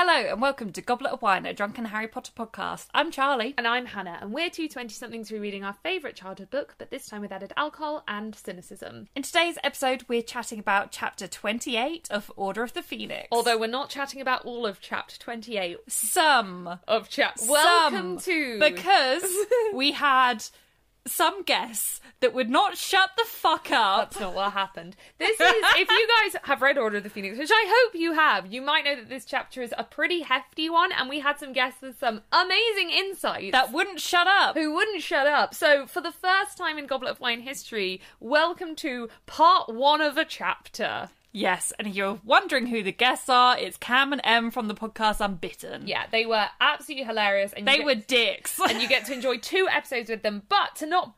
Hello and welcome to Goblet of Wine, a drunken Harry Potter podcast. I'm Charlie. And I'm Hannah, and we're two 20-somethings rereading our favourite childhood book, but this time with added alcohol and cynicism. In today's episode, we're chatting about chapter 28 of Order of the Phoenix. Although we're not chatting about all of chapter 28. Some. Of chapter... Welcome to... Because we had... some guests that would not shut the fuck up. That's not what happened. This is, if you guys have read Order of the Phoenix, which I hope you have, you might know that this chapter is a pretty hefty one, and we had some guests with some amazing insights. That wouldn't shut up. Who wouldn't shut up. So, for the first time in Goblet of Wine history, welcome to part one of a chapter. Yes, and if you're wondering who the guests are, it's Cam and Em from the podcast Unbitten. Yeah, they were absolutely hilarious. And they were dicks. And you get to enjoy two episodes with them, but to not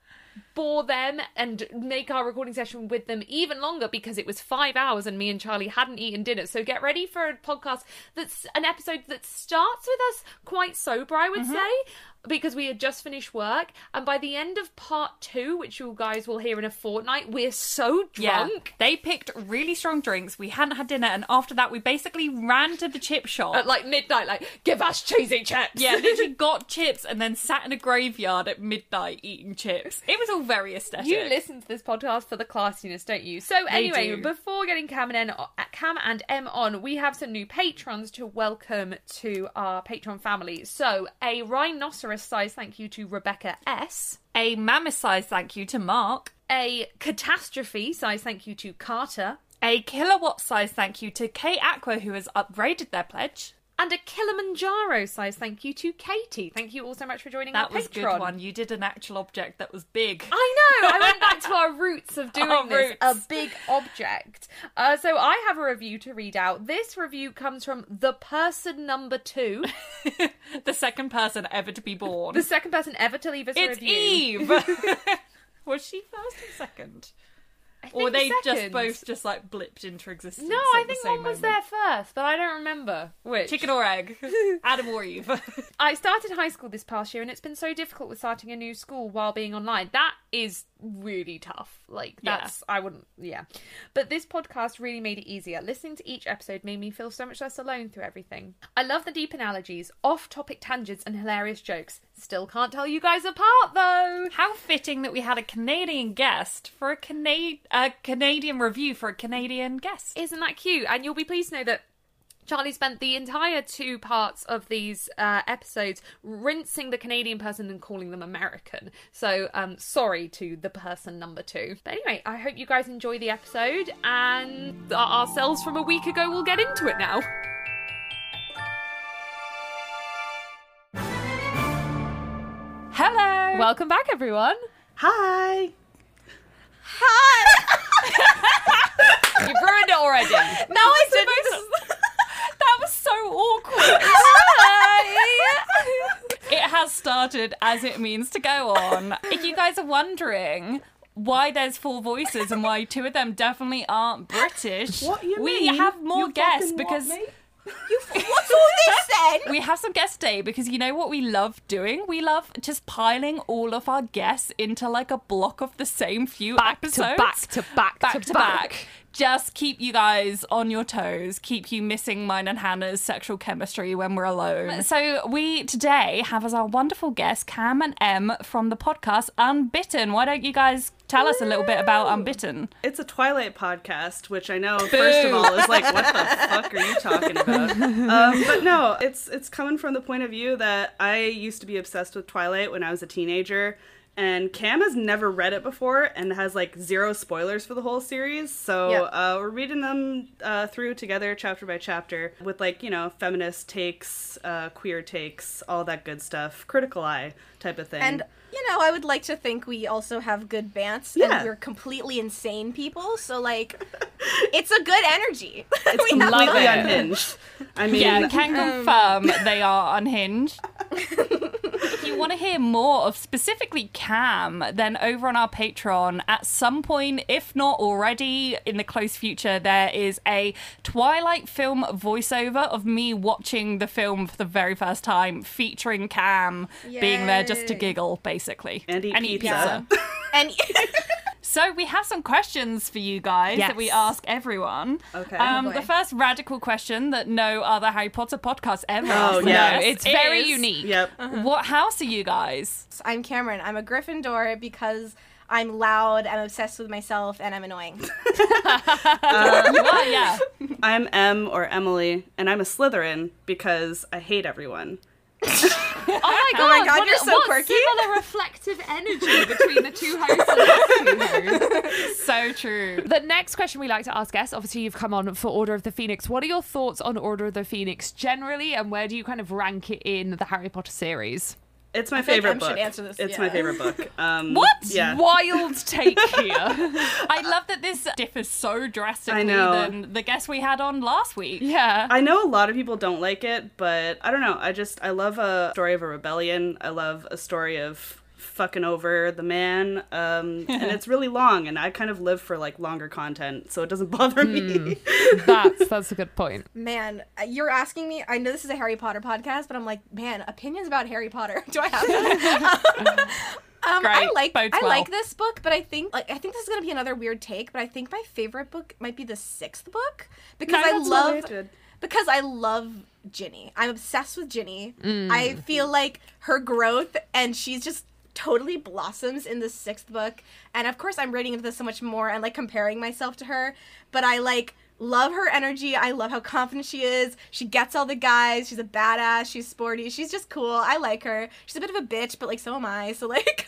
bore them and make our recording session with them even longer, because it was 5 hours and me and Charlie hadn't eaten dinner. So get ready for a podcast that's an episode that starts with us quite sober, I would say, because we had just finished work, and by the end of part two, which you guys will hear in a fortnight, we're so drunk. Yeah, they picked really strong drinks, we hadn't had dinner, and after that we basically ran to the chip shop at like midnight, like, give us cheesy chips. Yeah, literally got chips and then sat in a graveyard at midnight eating chips. It was all very aesthetic. You listen to this podcast for the classiness, don't you? So anyway, before getting Cam and Em on, we have some new patrons to welcome to our Patreon family. So a rhinoceros size thank you to Rebecca S, a mammoth size thank you to Mark, a catastrophe size thank you to Carter, a kilowatt size thank you to Kate Aqua, who has upgraded their pledge, and a Kilimanjaro size thank you to Katie. Thank you all so much for joining our Patreon. That was a good one. You did an actual object that was big. I know. I went back to our roots of doing this. A big object. So I have a review to read out. This review comes from the person number 2. The second person ever to be born. The second person ever to leave us a review. It's Eve. Was she first or second? Or they just both just like blipped into existence. No, I think one was there first, but I don't remember which. Chicken or egg? Adam or Eve? I started high school this past year, and it's been so difficult with starting a new school while being online. That is really tough. Like, that's... Yeah. I wouldn't... Yeah. But this podcast really made it easier. Listening to each episode made me feel so much less alone through everything. I love the deep analogies, off-topic tangents, and hilarious jokes. Still can't tell you guys apart, though. How fitting that we had a Canadian guest for a Canadian review for a Canadian guest. Isn't that cute? And you'll be pleased to know that Charlie spent the entire two parts of these episodes rinsing the Canadian person and calling them American. So, sorry to the person number 2. But anyway, I hope you guys enjoy the episode, and ourselves from a week ago, we'll get into it now. Hello! Welcome back, everyone. Hi! Hi! You've ruined it already. Now I suppose... That was so awkward. It has started as it means to go on. If you guys are wondering why there's 4 voices and why 2 of them definitely aren't British, what you mean? We have more guests because... What's all this then? We have some guest day because you know what we love doing? We love just piling all of our guests into like a block of the same few episodes. Back to back. Just keep you guys on your toes, keep you missing mine and Hannah's sexual chemistry when we're alone. So we today have as our wonderful guest Cam and Em from the podcast Unbitten. Why don't you guys tell us a little bit about Unbitten? It's a Twilight podcast, which I know, first of all, is like, what the fuck are you talking about? But no, it's coming from the point of view that I used to be obsessed with Twilight when I was a teenager. And Cam has never read it before and has, like, 0 spoilers for the whole series. So we're reading them through together, chapter by chapter, with, like, you know, feminist takes, queer takes, all that good stuff. Critical eye type of thing. And, you know, I would like to think we also have good bants. Yeah. And we're completely insane people. So, like, it's a good energy. It's completely unhinged. I mean... Yeah, I can confirm they are unhinged. If you want to hear more of specifically Cam, then over on our Patreon, at some point, if not already in the close future, there is a Twilight film voiceover of me watching the film for the very first time, featuring Cam being there just to giggle, basically. And eat pizza. And So we have some questions for you guys that we ask everyone. Okay. The first radical question that no other Harry Potter podcast ever asked. It's very unique. Yep. Uh-huh. What house are you guys? I'm Cameron. I'm a Gryffindor because I'm loud, I'm obsessed with myself, and I'm annoying. I'm Em or Emily, and I'm a Slytherin because I hate everyone. Oh my god, what, you're so quirky. Similar reflective energy between the two houses. So true. The next question we like to ask guests, obviously you've come on for Order of the Phoenix. What are your thoughts on Order of the Phoenix generally, and where do you kind of rank it in the Harry Potter series? It's my favorite book. It's my favorite book. What? Yeah. Wild take here. I love that this differs so drastically than the guest we had on last week. Yeah. I know a lot of people don't like it, but I don't know. I love a story of a rebellion. I love a story of fucking over the man. And it's really long, and I kind of live for like longer content, so it doesn't bother me. That's a good point. Man, you're asking me, I know this is a Harry Potter podcast, but I'm like, man, opinions about Harry Potter. Do I have them? I like this book, but I think this is gonna be another weird take, but I think my favorite book might be the sixth book because I love Ginny. I'm obsessed with Ginny. I feel like her growth, and she's just totally blossoms in the sixth book, and of course I'm reading into this so much more and like comparing myself to her, but I like love her energy. I love how confident she is. She gets all the guys. She's a badass. She's sporty. She's just cool. I like her. She's a bit of a bitch, but like so am I, so like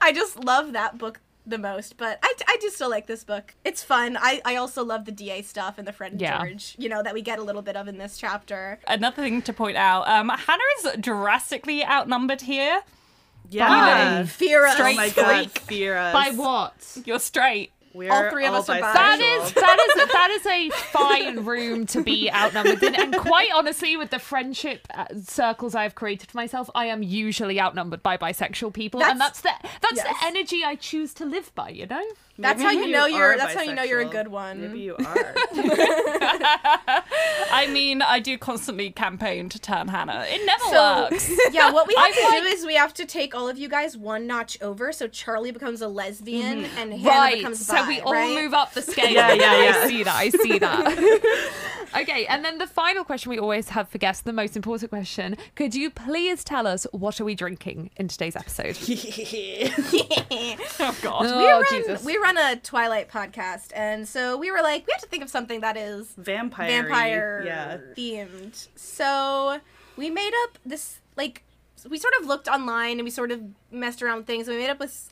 I just love that book the most, but I do still like this book. It's fun. I also love the DA stuff and the Fred and George, that we get a little bit of in this chapter. Another thing to point out, Hannah is drastically outnumbered here. Yeah, fear us. Oh my god, fear us. By what? You're straight. All three of us are bisexual. That is a fine room to be outnumbered in. And quite honestly, with the friendship circles I've created for myself, I am usually outnumbered by bisexual people, and that's the energy I choose to live by. You know. That's how you know you're a good one. Maybe you are. I mean, I do constantly campaign to turn Hannah. It never works. Yeah, what we have to do is we have to take all of you guys one notch over. So Charlie becomes a lesbian and Hannah becomes bi. So we all move up the scale. Yeah. I see that. Okay, and then the final question we always have for guests, the most important question. Could you please tell us what are we drinking in today's episode? Oh, God. We run a Twilight podcast, and so we were like, we have to think of something that is vampire themed. So we made up this, like, we sort of looked online and we sort of messed around with things. And we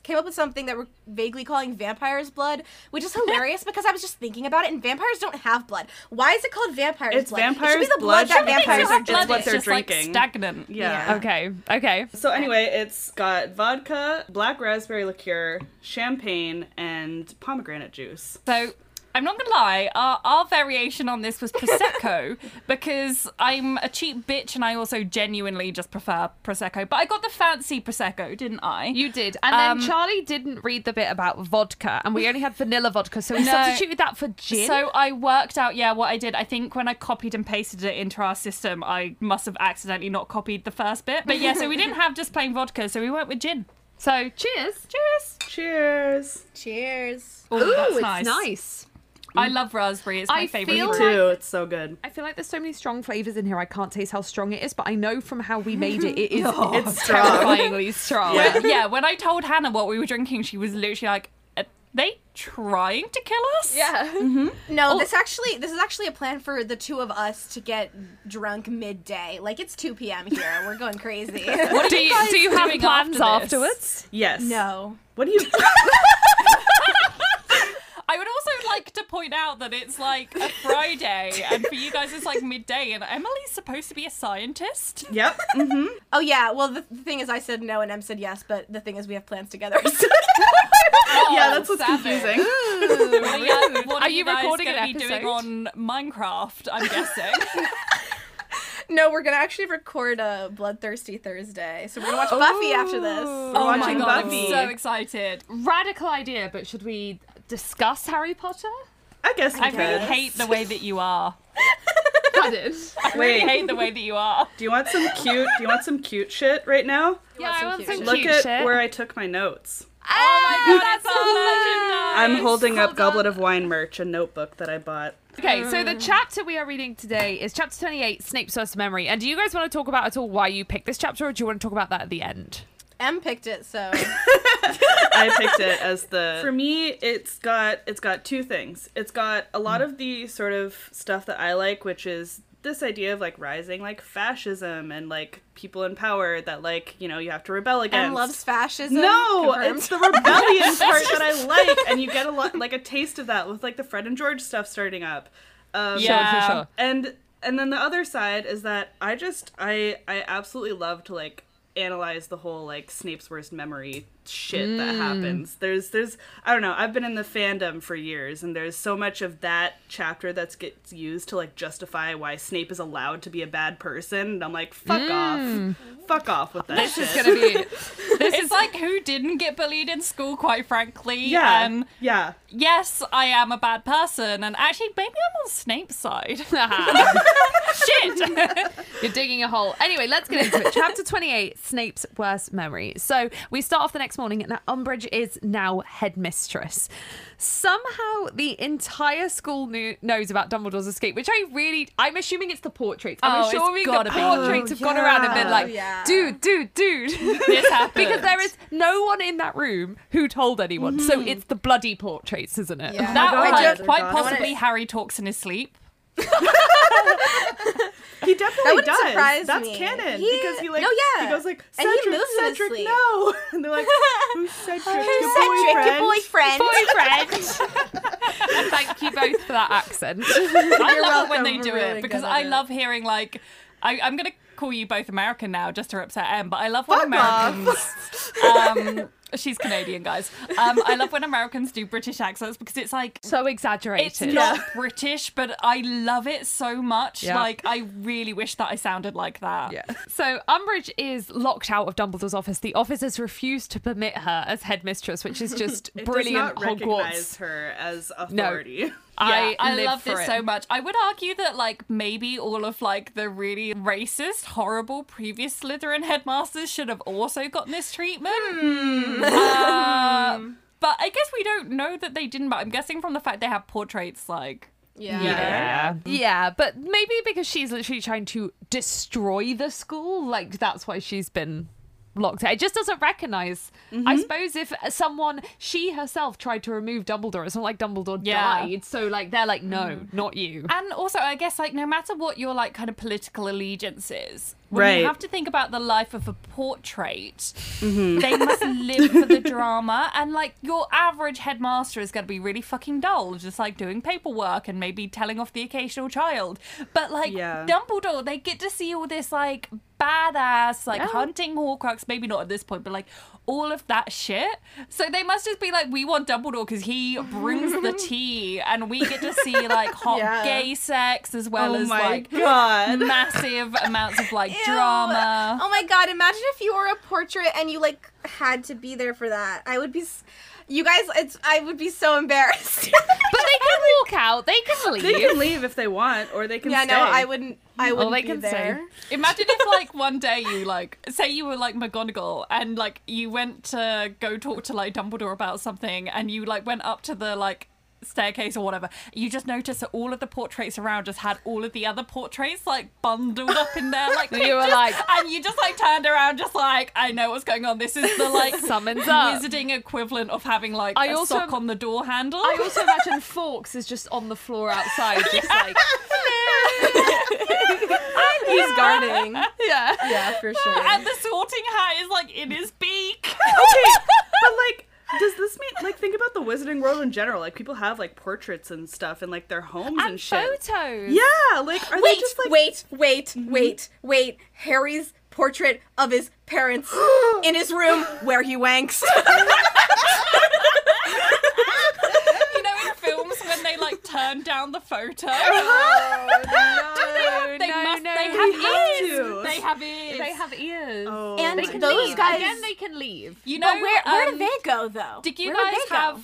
came up with something that we're vaguely calling Vampire's Blood, which is hilarious because I was just thinking about it, and vampires don't have blood. Why is it called Vampire's Blood? Vampire's Blood. It should be the blood that vampires are what they're drinking. It's just like stagnant. Yeah. Okay. So anyway, it's got vodka, black raspberry liqueur, champagne, and pomegranate juice. So I'm not gonna lie, our variation on this was Prosecco because I'm a cheap bitch and I also genuinely just prefer Prosecco. But I got the fancy Prosecco, didn't I? You did. And then Charlie didn't read the bit about vodka, and we only had vanilla vodka, so we substituted that for gin. So I worked out, what I did. I think when I copied and pasted it into our system, I must have accidentally not copied the first bit. But yeah, so we didn't have just plain vodka, so we went with gin. So cheers. Cheers. Cheers. Cheers. Ooh, that's nice. It's nice. I love raspberry. It's my favorite. Me too. It's so good. I feel like there's so many strong flavors in here. I can't taste how strong it is, but I know from how we made it, it is it's terrifyingly strong. Yeah, when I told Hannah what we were drinking, she was literally like, are they trying to kill us? Yeah. Mm-hmm. No, this is actually a plan for the two of us to get drunk midday. Like, it's 2 p.m. here. We're going crazy. What do you have plans afterwards? Yes. No. What do you... I would also like to point out that it's like a Friday, and for you guys it's like midday, and Emily's supposed to be a scientist. Yep. Mm-hmm. Oh yeah, well the thing is I said no and Em said yes, but the thing is we have plans together. That's what's confusing. Ooh, well, yeah, what are you guys recording an episode? Doing on Minecraft, I'm guessing. No, we're going to actually record a Bloodthirsty Thursday. So we're going to watch Buffy after this. Oh my god, Buffy. I'm so excited. Radical idea, but should we discuss Harry Potter? I guess we could. I really hate the way that you are. I really hate the way that you are. Do you want some cute shit right now? Yeah, I want some cute shit. Look at where I took my notes. Oh my god, that's so legendary! I'm holding up Goblet of Wine merch, a notebook that I bought. Okay, so the chapter we are reading today is chapter 28, Snape's First Memory. And do you guys want to talk about at all why you picked this chapter, or do you want to talk about that at the end? Em picked it, so I picked it as the. For me, it's got two things. It's got a lot of the sort of stuff that I like, which is this idea of like rising like fascism and like people in power that like, you know, you have to rebel against. And loves fascism. No, confirmed. It's the rebellion part that I like, and you get a lot like a taste of that with like the Fred and George stuff starting up. Yeah, sure. And then the other side is that I absolutely love to like analyze the whole like Snape's worst memory shit that happens. There's I don't know, I've been in the fandom for years, and there's so much of that chapter that gets used to like justify why Snape is allowed to be a bad person, and I'm like, fuck off with that this shit. This is gonna be it's like who didn't get bullied in school, quite frankly. Yeah yes, I am a bad person, and actually maybe I'm on Snape's side. Shit. You're digging a hole. Anyway, let's get into it. Chapter 28, Snape's worst memory. So we start off the next morning, and Umbridge is now headmistress. Somehow the entire school knows about Dumbledore's escape, which I'm assuming it's the portraits. Portraits have gone around and been like, dude. This happened. Because there is no one in that room who told anyone. So it's the bloody portraits, isn't it? Yeah. That or quite possibly Harry talks in his sleep. He definitely does. That's me. Canon. Because he goes like, Cedric, and he moves Cedric, no. And they're like, who's Cedric? Who's Cedric, your boyfriend? And thank you both for that accent. I love it when they do it, because I love hearing like, I'm going to call you both American now just to upset Em, but I love when Americans... She's Canadian, guys. I love when Americans do British accents, because it's like... so exaggerated. It's not British, but I love it so much. Yeah. Like, I really wish that I sounded like that. Yeah. So Umbridge is locked out of Dumbledore's office. The officers refuse to permit her as headmistress, which is just brilliant. Does not Hogwarts. Recognize her as authority. No. Yeah, I love this so much. I would argue that, like, maybe all of, like, the really racist, horrible previous Slytherin headmasters should have also gotten this treatment. But I guess we don't know that they didn't, but I'm guessing from the fact they have portraits, like... Yeah, but maybe because she's literally trying to destroy the school, like, that's why she's been... locked out. It just doesn't recognize. I suppose if she herself tried to remove Dumbledore, it's not like Dumbledore died, so like they're like, no, not you. And also I guess like no matter what your like kind of political allegiance is, when you have to think about the life of a portrait, they must live for the drama, and like your average headmaster is going to be really fucking dull, just like doing paperwork and maybe telling off the occasional child. But like Dumbledore, they get to see all this like badass, like hunting Horcrux, maybe not at this point, but like all of that shit. So they must just be like, we want Dumbledore because he brings the tea, and we get to see like hot gay sex as well as like massive amounts of like drama. Oh my god, imagine if you were a portrait and you like had to be there for that. I would be... you guys, I would be so embarrassed. But they can walk out. They can leave. They can leave if they want, or they can stay. Yeah, no, I wouldn't they be can there. Stay. Imagine if, like, one day you, like, say you were, like, McGonagall, and, like, you went to go talk to, like, Dumbledore about something, and you, like, went up to the, like, staircase or whatever, you just notice that all of the portraits around just had all of the other portraits like bundled up in there, like pictures, you were like, and you just like turned around just like, I know what's going on, this is the like summons up wizarding equivalent of having like sock on the door handle. I also imagine Fawkes is just on the floor outside just like he's guarding yeah for sure, and the Sorting Hat is like in his beak. Okay, but like, does this mean, like, think about the wizarding world in general? Like, people have, like, portraits and stuff in, like, their homes and shit. And photos. Yeah, like, are they just, like... Wait. Harry's portrait of his parents in his room where he wanks. You know, in films when they, like, turn down the photo. They have ears. Oh. And those guys... again, they can leave. You know, but where do they go, though? Did you guys have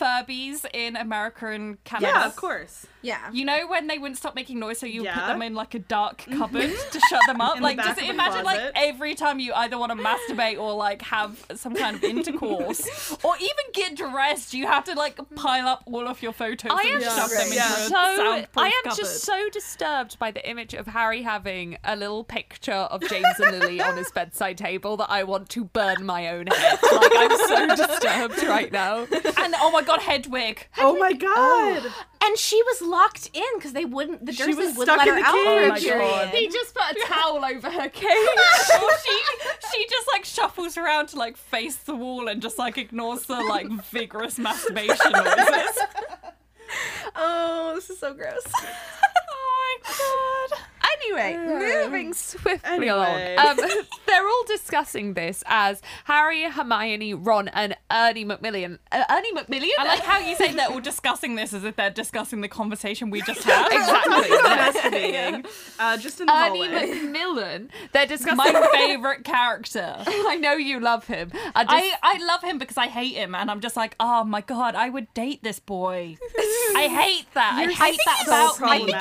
Furbies in American Canada? Yeah, of course. Yeah. You know when they wouldn't stop making noise, so you put them in like a dark cupboard to shut them up? Like, just imagine like every time you either want to masturbate or like have some kind of intercourse or even get dressed, you have to like pile up all of your photos and shove them into a soundproof cupboard. Just so disturbed by the image of Harry having a little picture of James and Lily on his bedside table that I want to burn my own head. Like, I'm so disturbed right now. And oh my god, Hedwig. Oh my god. Oh. And she was locked in because they wouldn't. The Dursleys wouldn't let her out. Oh my god! They just put a towel over her cage. Or she just like shuffles around to like face the wall and just like ignores the like vigorous masturbation noises. Oh, this is so gross. Oh my god. Anyway, moving swiftly along. They're all discussing this as Harry, Hermione, Ron, and Ernie McMillian. Ernie McMillian? I like how you say they're all discussing this as if they're discussing the conversation we just had. Exactly. Fascinating. Just in the hallway. Ernie McMillan. They're discussing... My favourite character. I know you love him. I love him because I hate him, and I'm just like, oh my god, I would date this boy. I hate that. I hate that about me.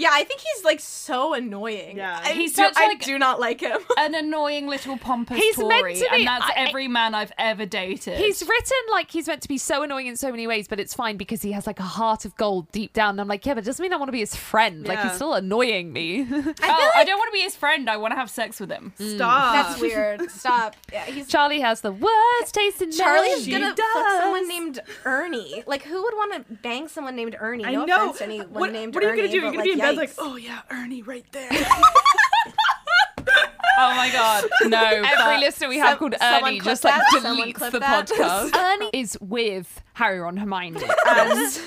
Yeah, I think he's, like, so annoying. Yeah. I do not like him. An annoying little pompous Tory, meant to be, and that's every man I've ever dated. He's written like he's meant to be so annoying in so many ways, but it's fine because he has, like, a heart of gold deep down. And I'm like, yeah, but it doesn't mean I want to be his friend. Yeah. Like, he's still annoying me. I don't want to be his friend. I want to have sex with him. Stop. That's weird. Stop. Yeah, Charlie has the worst taste in Charlie is going to fuck someone named Ernie. Like, who would want to bang someone named Ernie? No offense to anyone named Ernie. What are you going to do? You're going to be I was like, oh yeah, Ernie right there. Oh my god, no. Every listener we have called Ernie just like deletes the podcast. Ernie is with Harry, Ron, Hermione. And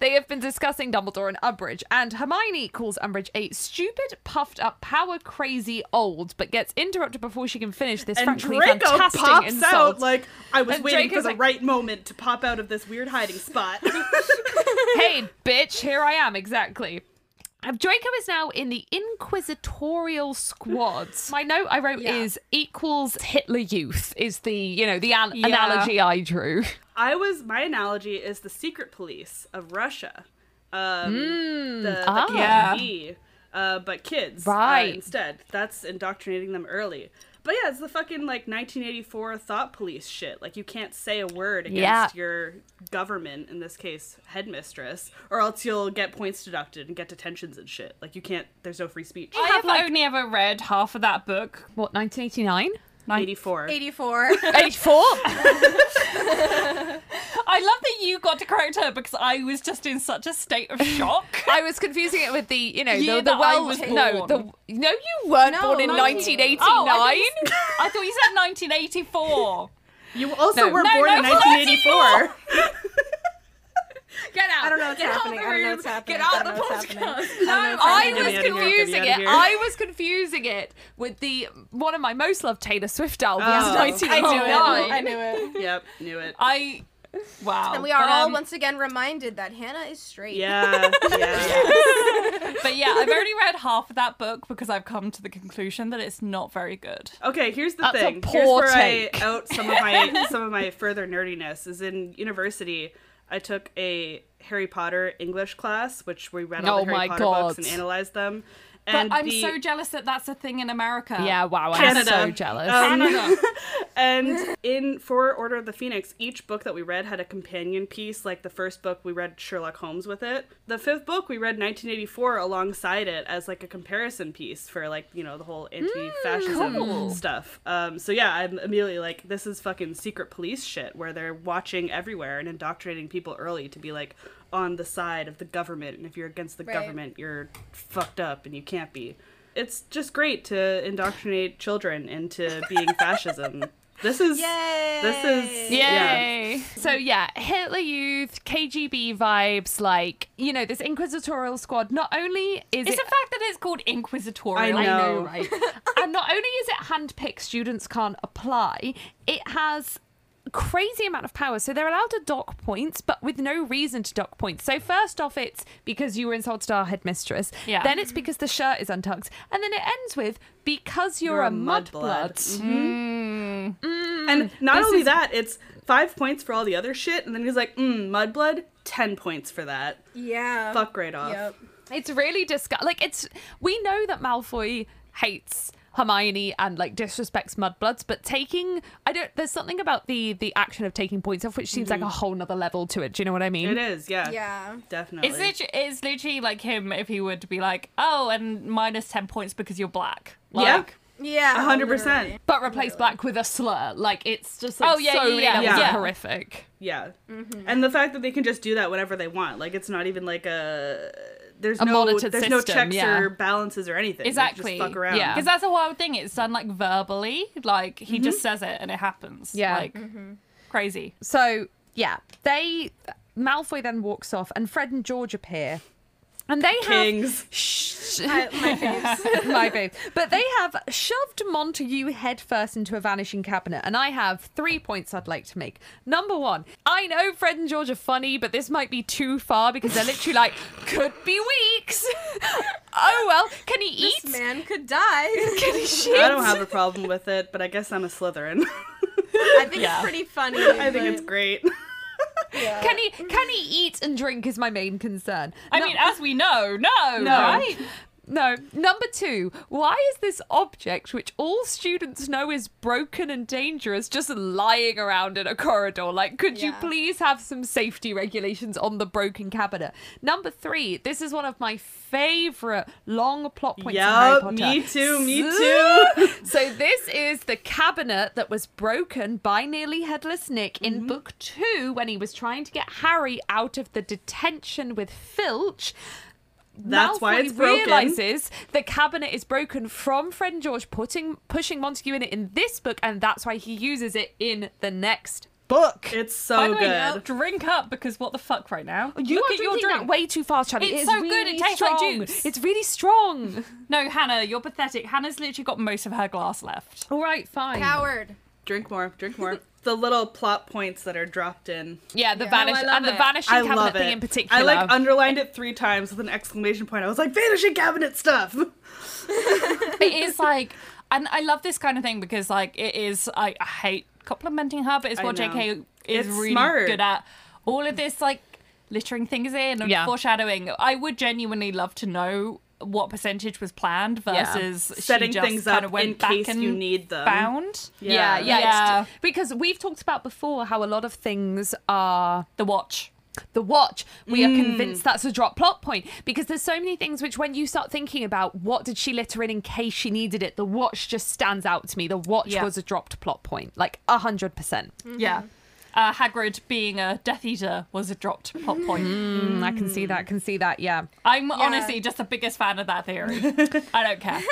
they have been discussing Dumbledore and Umbridge. And Hermione calls Umbridge a stupid, puffed up, power crazy old, but gets interrupted before she can finish this frankly fantastic insult. And Draco pops out like, I was waiting for the right moment to pop out of this weird hiding spot. Hey, bitch, here I am, exactly. Draco is now in the inquisitorial squad. My note I wrote is equals Hitler Youth is the, you know, the analogy I drew. My analogy is the secret police of Russia. The KGB, but kids instead. That's indoctrinating them early. But yeah, it's the fucking like 1984 thought police shit. Like you can't say a word against your government, in this case, headmistress, or else you'll get points deducted and get detentions and shit. Like you can't, there's no free speech. I have only ever read half of that book. What, 1989? 84. I love that you got to correct her because I was just in such a state of shock. I was confusing it with the, you know, the world. No, you weren't born in 1989. Oh, I thought you said 1984. You also weren't born in 1984. Get out. I don't know what's happening. I don't know what's happening. Get out the podcast. No, I was confusing it. I was confusing it with the one of my most loved Taylor Swift albums. Oh. I knew it. I knew it. Yep, knew it. Wow. And we are all once again reminded that Hannah is straight. Yeah. But yeah, I've only read half of that book because I've come to the conclusion that it's not very good. Okay, here's the thing. Here's where I out some of my further nerdiness is in university. I took a Harry Potter English class, which we read all the Harry Potter books and analyzed them. And but I'm so jealous that that's a thing in America. Yeah, wow, Canada. I'm so jealous. Canada. And for Order of the Phoenix, each book that we read had a companion piece. Like the first book, we read Sherlock Holmes with it. The fifth book, we read 1984 alongside it as like a comparison piece for like, you know, the whole anti-fascism stuff. So yeah, I'm immediately like, this is fucking secret police shit where they're watching everywhere and indoctrinating people early to be like, on the side of the government, and if you're against the government, you're fucked up and you can't be. It's just great to indoctrinate children into being fascism. This is yay. Yeah. So yeah, Hitler Youth, KGB vibes, like, you know, this inquisitorial squad, not only is it's the fact that it's called inquisitorial, I know right? And not only is it handpicked, students can't apply, it has crazy amount of power. So they're allowed to dock points, but with no reason to dock points. So first off, it's because you were insulted our headmistress. Yeah. Then it's because the shirt is untucked. And then it ends with, because you're a mudblood. Mm. Mm. And not only that, it's 5 points for all the other shit, and then he's like, Mudblood, 10 points for that. Yeah. Fuck right off. Yep. It's really disgusting. Like, it's, we know that Malfoy hates Hermione and, like, disrespects Mudbloods, but taking, I don't, there's something about the action of taking points off which seems like a whole nother level to it. Do you know what I mean? It is, yeah. Yeah. Definitely. It's literally like him if he would be like, oh, and minus 10 points because you're black. Like, yeah. 100%. Literally. But replace black with a slur. Like, it's just, like, horrific. Yeah. Mm-hmm. And the fact that they can just do that whenever they want. Like, it's not even like a... There's no checks or balances or anything. Exactly. Just fuck around. Yeah. Because that's a wild thing. It's done, like, verbally. Like, he just says it and it happens. Yeah. Like, crazy. So, yeah. Malfoy then walks off and Fred and George appear. And they have... My babe. But they have shoved Montague headfirst into a vanishing cabinet. And I have 3 points I'd like to make. Number one, I know Fred and George are funny, but this might be too far because they're literally like, could be weeks. Oh, well, can he eat? This man could die. Can he shit? I don't have a problem with it, but I guess I'm a Slytherin. I think it's pretty funny. I think it's great. Yeah. Can he eat and drink is my main concern. I mean, as we know, no, right? No. Number two, why is this object, which all students know is broken and dangerous, just lying around in a corridor? Like, could you please have some safety regulations on the broken cabinet? Number three, this is one of my favourite long plot points in Harry Potter. Me too. So this is the cabinet that was broken by Nearly Headless Nick in book two when he was trying to get Harry out of the detention with Filch. That's Malfoy why it's broken. Realizes the cabinet is broken from Fred and George pushing Montague in it in this book, and that's why he uses it in the next book. It's so by the good. Way, drink up because what the fuck right now? You Look are at drinking your drink. That way too fast, Hannah. It's so really good. It tastes strong. Like juice. It's really strong. No, Hannah, you're pathetic. Hannah's literally got most of her glass left. All right, fine. Coward. Drink more. The little plot points that are dropped in. Yeah, the vanishing cabinet thing in particular. I underlined it 3 times with an exclamation point. I was like, vanishing cabinet stuff! It is like, and I love this kind of thing because, like, it is, I hate complimenting her, but it's what JK is really good at. All of this, like, littering things in and foreshadowing. I would genuinely love to know what percentage was planned versus setting things up in case you need them. Bound. Yeah. Because we've talked about before how a lot of things are the watch. We are convinced that's a drop plot point because there's so many things which when you start thinking about what did she litter in case she needed it, the watch just stands out to me. The watch was a dropped plot point, like 100%. Yeah. Hagrid being a Death Eater was a dropped plot point. I can see that. Yeah, I'm honestly just the biggest fan of that theory. I don't care.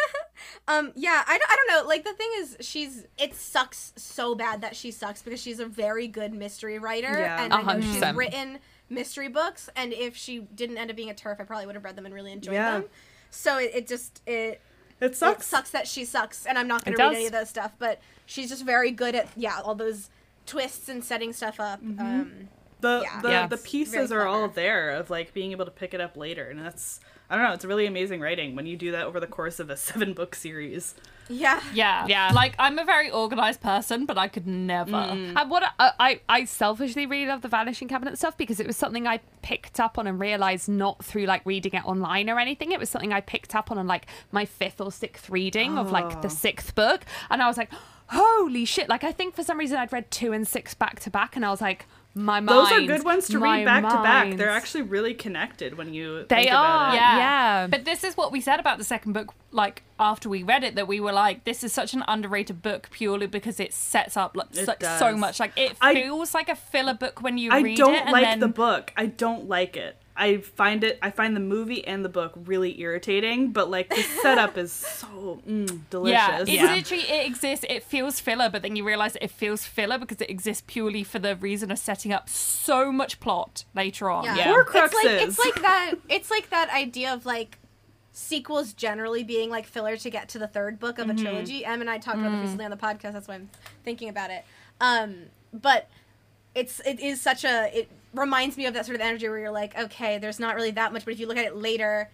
I don't know. Like the thing is, it sucks so bad that she sucks because she's a very good mystery writer, and I know she's written mystery books. And if she didn't end up being a TERF, I probably would have read them and really enjoyed them. So it sucks. It sucks that she sucks, and I'm not going to read any of that stuff. But she's just very good at all those twists and setting stuff up. The pieces are all there of like being able to pick it up later, and that's, I don't know, it's really amazing writing when you do that over the course of a 7-book series. Yeah. Like, I'm a very organized person, but I could never. And what I selfishly really love the vanishing cabinet stuff because it was something I picked up on and realized not through like reading it online or anything. It was something I picked up on like my 5th or 6th reading of like the 6th book, and I was like, holy shit. Like, I think for some reason I'd read 2 and 6 back to back, and I was like, my mind. Those are good ones to read back to back. They're actually really connected when you think about it. Yeah. But this is what we said about the 2nd book, like, after we read it, that we were like, this is such an underrated book purely because it sets up like, so much. Like, it feels like a filler book when you read it. The book. I don't like it. I find the movie and the book really irritating, but like the setup is so delicious. Yeah, literally, it exists. It feels filler, but then you realize it feels filler because it exists purely for the reason of setting up so much plot later on. Yeah. Horcruxes. It's like that idea of like sequels generally being like filler to get to the 3rd book of a trilogy. Em and I talked about it recently on the podcast. That's why I'm thinking about it. But it reminds me of that sort of energy where you're like, okay, there's not really that much, but if you look at it later,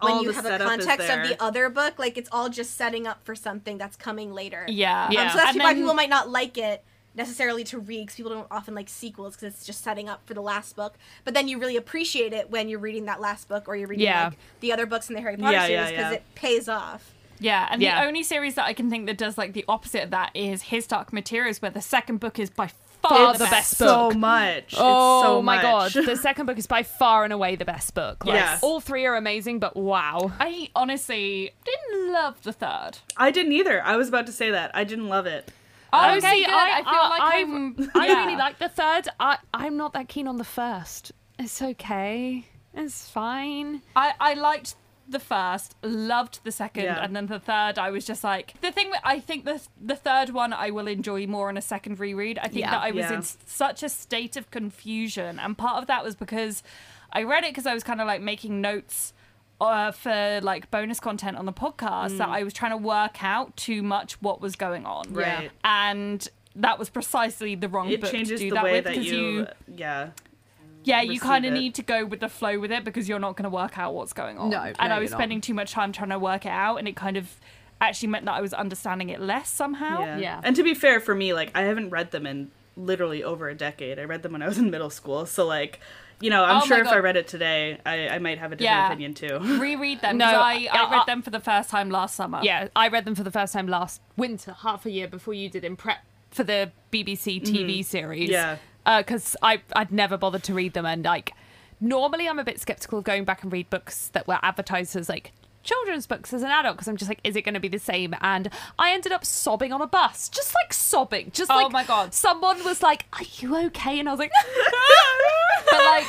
when you have a context of the other book, like, it's all just setting up for something that's coming later. Yeah. So that's why people might not like it, necessarily to read, because people don't often like sequels because it's just setting up for the last book. But then you really appreciate it when you're reading that last book, or you're reading like the other books in the Harry Potter series, because it pays off. Yeah, and the only series that I can think that does like the opposite of that is His Dark Materials, where the second book is by far the best book. So much. Oh, it's so my much. God. The second book is by far and away the best book. Like, yes. All three are amazing, but wow. I honestly didn't love the third. I didn't either. I was about to say that. I didn't love it. Oh, okay, see, I feel like I really like the third. I'm not that keen on the first. It's okay. It's fine. I liked the first, loved the second, and then the third I was just like, the thing I think the third one I will enjoy more on a second reread. I think that I was in such a state of confusion, and part of that was because I read it because I was kind of like making notes for like bonus content on the podcast, that I was trying to work out too much what was going on, right? And that was precisely the wrong book to do that with, because you you kind of need to go with the flow with it, because you're not going to work out what's going on. And I was spending too much time trying to work it out, and it kind of actually meant that I was understanding it less somehow. And to be fair, for me, like, I haven't read them in literally over a decade. I read them when I was in middle school, so like, you know, I'm sure if I read it today, I might have a different opinion too. Reread them. No, I read them for the first time last summer. Yeah, I read them for the first time last winter, half a year before you did, in prep for the BBC TV series. Yeah. Because I'd never bothered to read them, and like, normally I'm a bit skeptical of going back and read books that were advertised as like children's books as an adult, because I'm just like, is it going to be the same? And I ended up sobbing on a bus, just like sobbing, just like, oh my God, someone was like, are you okay? And I was like, but like,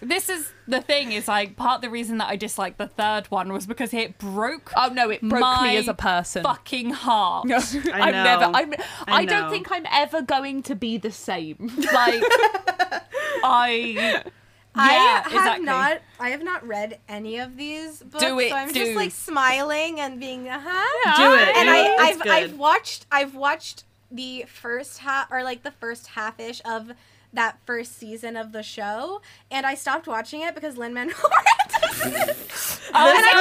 this is the thing, is like, part of the reason that I disliked the third one was because it broke it broke me as a person, fucking heart. I don't think I'm ever going to be the same, like. I have not read any of these books, just like smiling and being I've watched the first half, or like the first half-ish of that first season of the show, and I stopped watching it because Lin-Manuel Miranda. Hates Lin-Manuel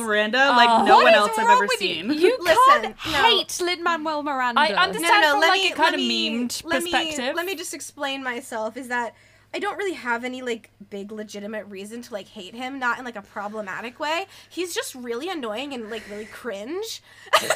Miranda like no one else I've ever seen. You can't hate Lin-Manuel Miranda. I understand from like a kind of memed perspective. Let me just explain myself, is that I don't really have any, like, big legitimate reason to, like, hate him, not in, like, a problematic way. He's just really annoying and, like, really cringe.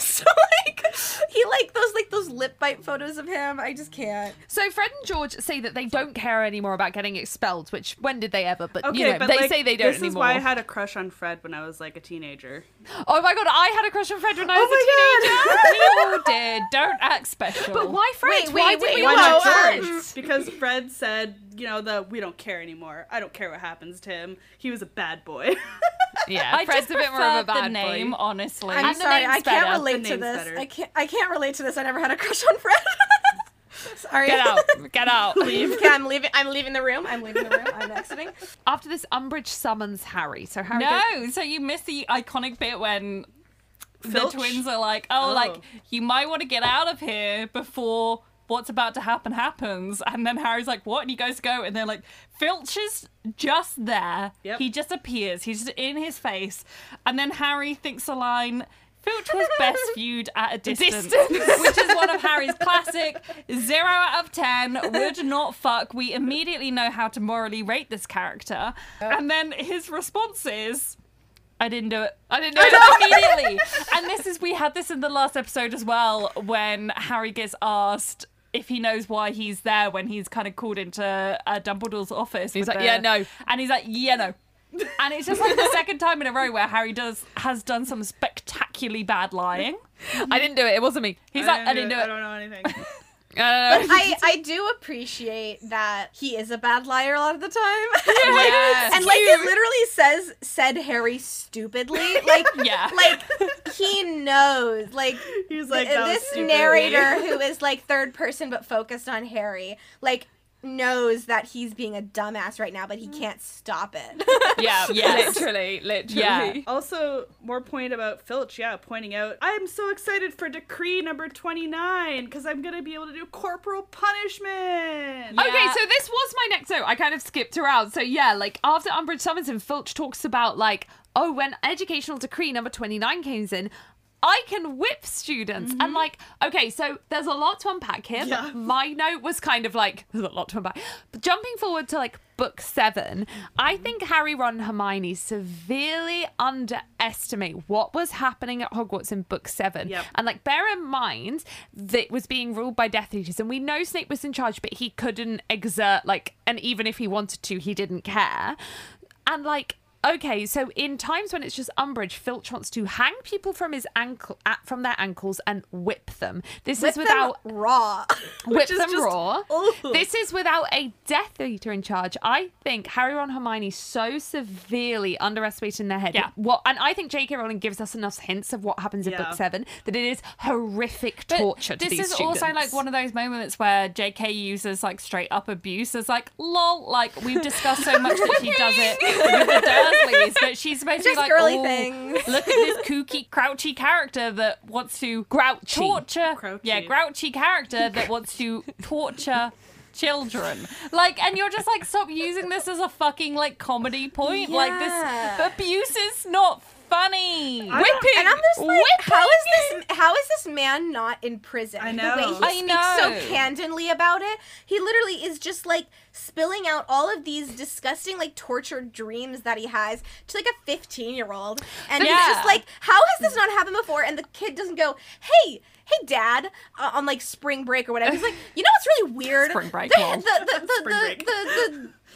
So, like, he, like, those lip bite photos of him, I just can't. So Fred and George say that they don't care anymore about getting expelled, which, when did they ever? But, okay, you know, but they like, say they don't anymore. This is why I had a crush on Fred when I was, like, a teenager. Oh, my God, I had a crush on Fred when I was a teenager. We all did. Don't act special. But why Fred? Why not George? Because Fred said, you know, that we don't care anymore. I don't care what happens to him. He was a bad boy. Yeah, Fred's a bit more of a bad name, boy. Honestly, I'm sorry, I can't relate to this. I can't relate to this. I never had a crush on Fred. Sorry. Get out. Leave. Okay, I'm leaving the room. I'm exiting. After this, Umbridge summons Harry. So Harry. No. So you miss the iconic bit when the twins are like, like you might want to get out of here before what's about to happen happens. And then Harry's like, what? And you guys go, and they're like, Filch is just there. Yep. He just appears. He's just in his face. And then Harry thinks a line, Filch was best viewed at a distance. Which is one of Harry's classic 0 out of 10, would not fuck. We immediately know how to morally rate this character. And then his response is, I didn't do it immediately. And we had this in the last episode as well, when Harry gets asked if he knows why he's there when he's kind of called into Dumbledore's office. He's like, yeah, no. And he's like, yeah, no. And it's just like the second time in a row where Harry has done some spectacularly bad lying. I didn't do it. It wasn't me. He's like, I didn't do it. I don't know anything. But I do appreciate that he is a bad liar a lot of the time. And like, it literally said Harry stupidly. Like, like, he knows. Like, he's like, this narrator who is like third person but focused on Harry, like, knows that he's being a dumbass right now, but he can't stop it. Literally. Yeah. Also, more point about Filch, pointing out, I'm so excited for decree number 29, because I'm going to be able to do corporal punishment. Yeah. Okay, so this was my next note. I kind of skipped around. So yeah, like, after Umbridge summons him, Filch talks about, like, when educational decree number 29 came in, I can whip students. Mm-hmm. And like, okay, so there's a lot to unpack here. Yeah. But my note was kind of like, there's a lot to unpack. But jumping forward to like book 7, I think Harry, Ron, and Hermione severely underestimate what was happening at Hogwarts in book 7. Yep. And like, bear in mind that it was being ruled by Death Eaters, and we know Snape was in charge, but he couldn't exert like, and even if he wanted to, he didn't care. And like, okay, so in times when it's just Umbridge, Filch wants to hang people from his ankle, from their ankles, and whip them. This whip is without them raw. Whip them just raw. Ooh. This is without a Death Eater in charge. I think Harry, Ron, Hermione so severely underestimated in their head. Yeah. What? And I think J.K. Rowling gives us enough hints of what happens in book 7 that it is horrific torture. But to these students. This is also like one of those moments where J.K. uses like straight up abuse as like, lol, like we've discussed so much that she does it with the dirt. Please, but she's supposed to be like, look at this kooky, crouchy character that wants to torture children. Like, and you're just like, stop using this as a fucking like comedy point. Yeah. Like, this abuse is not funny. Whipping, and I'm just like, how is this man not in prison? I know. The way he speaks so candidly about it. He literally is just like spilling out all of these disgusting like tortured dreams that he has to like a 15-year-old, and he's just like, how has this not happened before? And the kid doesn't go, hey dad, on like spring break or whatever. He's like, you know what's really weird? Spring break.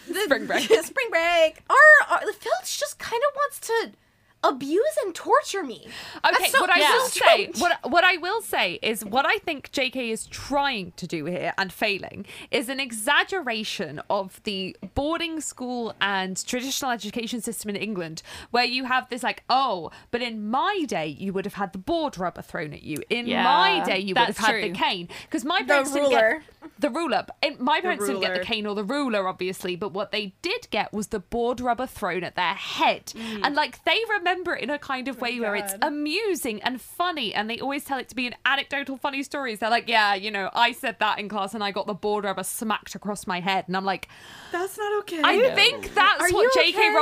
Spring break. Our Filch just kind of wants to abuse and torture me. Okay, what I will say is what I think JK is trying to do here and failing is an exaggeration of the boarding school and traditional education system in England, where you have this like, oh, but in my day you would have had the board rubber thrown at you. In my day you would have had the cane. Because my parents didn't get the cane or the ruler, obviously, but what they did get was the board rubber thrown at their head. Mm. And like, they remember it in a kind of way where it's amusing and funny, and they always tell it to be an anecdotal funny stories. They're like, yeah, you know, I said that in class and I got the board rubber smacked across my head, and I'm like, that's not okay. I think that's what J.K.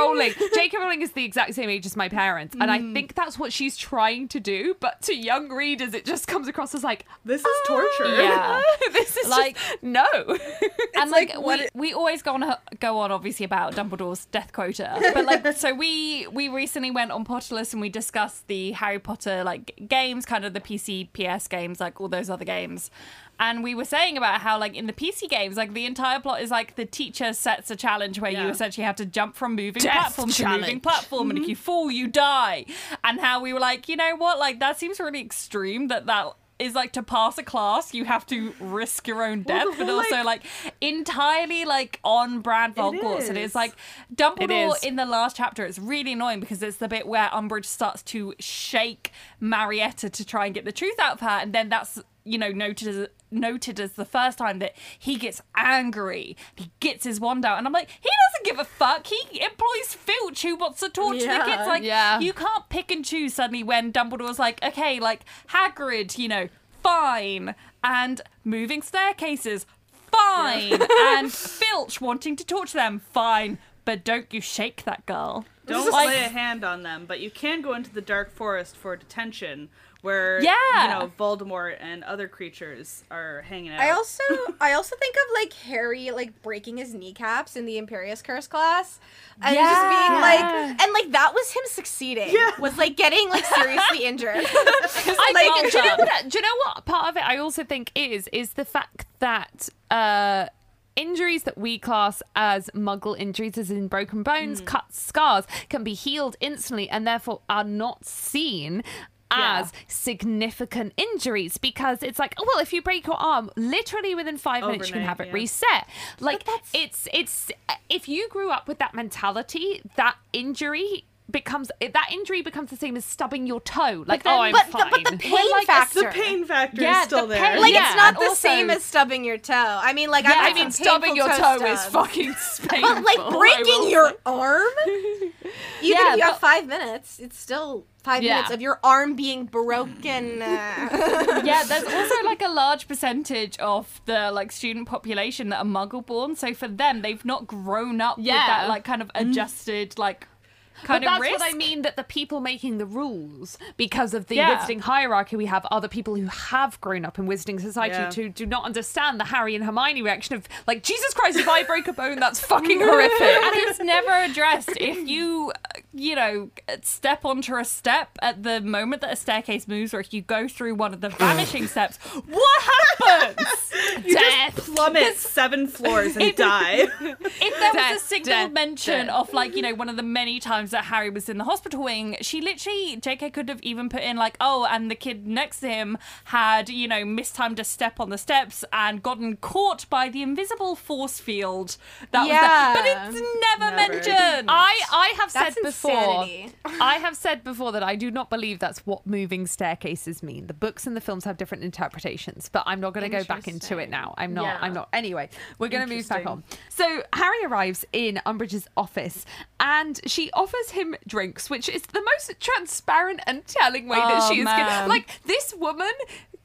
Rowling is the exact same age as my parents, and I think that's what she's trying to do, but to young readers it just comes across as like, this is torture. Yeah. This is like, just, no. And like we always go on obviously about Dumbledore's death quota, but like, so we recently went on Potterless and we discussed the Harry Potter like games, kind of the PC, PS games, like all those other games. And we were saying about how, like, in the PC games, like, the entire plot is, like, the teacher sets a challenge where you essentially have to jump from moving platform to moving platform, and if you fall, you die. And how we were like, you know what, like, that seems really extreme that is like, to pass a class you have to risk your own death, but also like entirely like on brand Hogwarts. And it's like Dumbledore in the last chapter, it's really annoying because it's the bit where Umbridge starts to shake Marietta to try and get the truth out of her, and then that's, you know, noted as the first time that he gets angry, he gets his wand out, and I'm like, he doesn't give a fuck. He employs Filch, who wants to torture the kids. Like, you can't pick and choose suddenly when Dumbledore's like, okay, like Hagrid, you know, fine, and moving staircases, fine, and Filch wanting to torture them, fine, but don't you shake that girl. Don't lay a hand on them, but you can go into the dark forest for detention, where you know, Voldemort and other creatures are hanging out. I also think of like Harry like breaking his kneecaps in the Imperious Curse class, and just being like, and like that was him succeeding, was like getting like seriously injured. Do you know what part of it I also think is the fact that injuries that we class as muggle injuries, as in broken bones, cuts, scars, can be healed instantly and therefore are not seen as significant injuries, because it's like, oh, well, if you break your arm, literally within 5 minutes you can have it reset. Like, it's if you grew up with that mentality, that injury becomes the same as stubbing your toe. Like, I'm fine. But the pain factor. The pain factor is still there. Like, it's not the same as stubbing your toe. I mean, like, I mean, stubbing your toe is fucking painful. But like, breaking your arm, even if you have 5 minutes, it's still 5 minutes of your arm being broken. There's also like a large percentage of the like student population that are muggle born. So for them, they've not grown up with that like kind of adjusted like kind of risk. That's what I mean, that the people making the rules, because of the wizarding hierarchy we have, are the people who have grown up in wizarding society who do not understand the Harry and Hermione reaction of, like, Jesus Christ, if I break a bone, that's fucking horrific. And it's never addressed. If you, you know, step onto a step at the moment that a staircase moves, or if you go through one of the vanishing steps, what happens? You just plummet 7 floors and die. If there was a single mention of, like, you know, one of the many times that Harry was in the hospital wing, she literally, JK could have even put in, like, oh, and the kid next to him had, you know, mistimed a step on the steps and gotten caught by the invisible force field that was there. But it's never mentioned. I have said insanity. Before, I have said before that I do not believe that's what moving staircases mean. The books and the films have different interpretations, but I'm not going to go back into it now. I'm not. Anyway, we're going to move back on. So Harry arrives in Umbridge's office and she offers him drinks, which is the most transparent and telling way that she is gonna, like, this woman,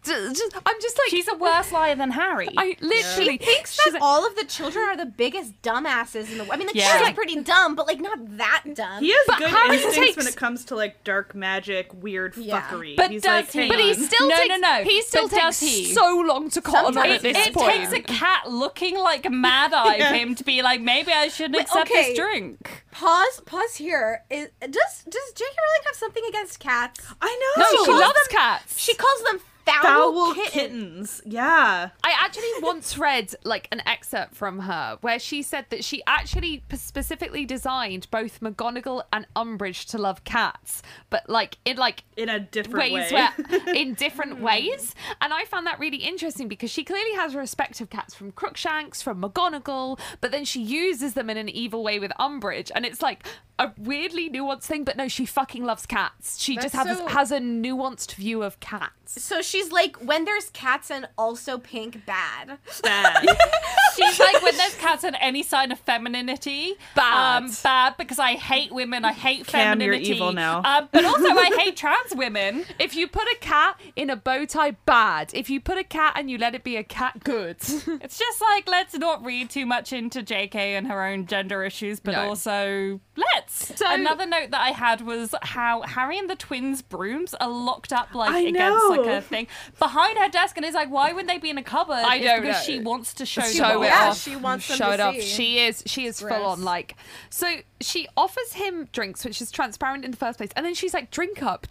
I'm just like, she's a worse liar than Harry. I literally thinks that all of the children are the biggest dumbasses in the world. I mean, the kid's like pretty dumb, but like not that dumb. He has good instincts when it comes to like dark magic, weird fuckery. But he's he still takes so long to cotton on at this point. It takes a cat looking like mad-eyed him to be like, maybe I shouldn't accept this drink. Pause here. Does J.K. Rowling have something against cats? I know. No, she loves cats. She calls them foul kittens. Yeah. I actually once read like an excerpt from her where she said that she actually specifically designed both McGonagall and Umbridge to love cats, but like in different ways. And I found that really interesting because she clearly has respect of cats from Crookshanks, from McGonagall, but then she uses them in an evil way with Umbridge, and it's like a weirdly nuanced thing. But no, she fucking loves cats. She has a nuanced view of cats. So she's like, when there's cats and also pink, bad. She's like, when there's cats and any sign of femininity, bad, because I hate women, I hate femininity. You're evil now. But also I hate trans women. If you put a cat in a bow tie, bad. If you put a cat and you let it be a cat, good. It's just like, let's not read too much into JK and her own gender issues, but also let's. So, another note that I had was how Harry and the twins' brooms are locked up like against like a thing behind her desk, and it's like, why would they be in a cupboard? I don't know. Because she wants to show it off. She wants them to see. She is full on like. So she offers him drinks, which is transparent in the first place, and then she's like, drink up.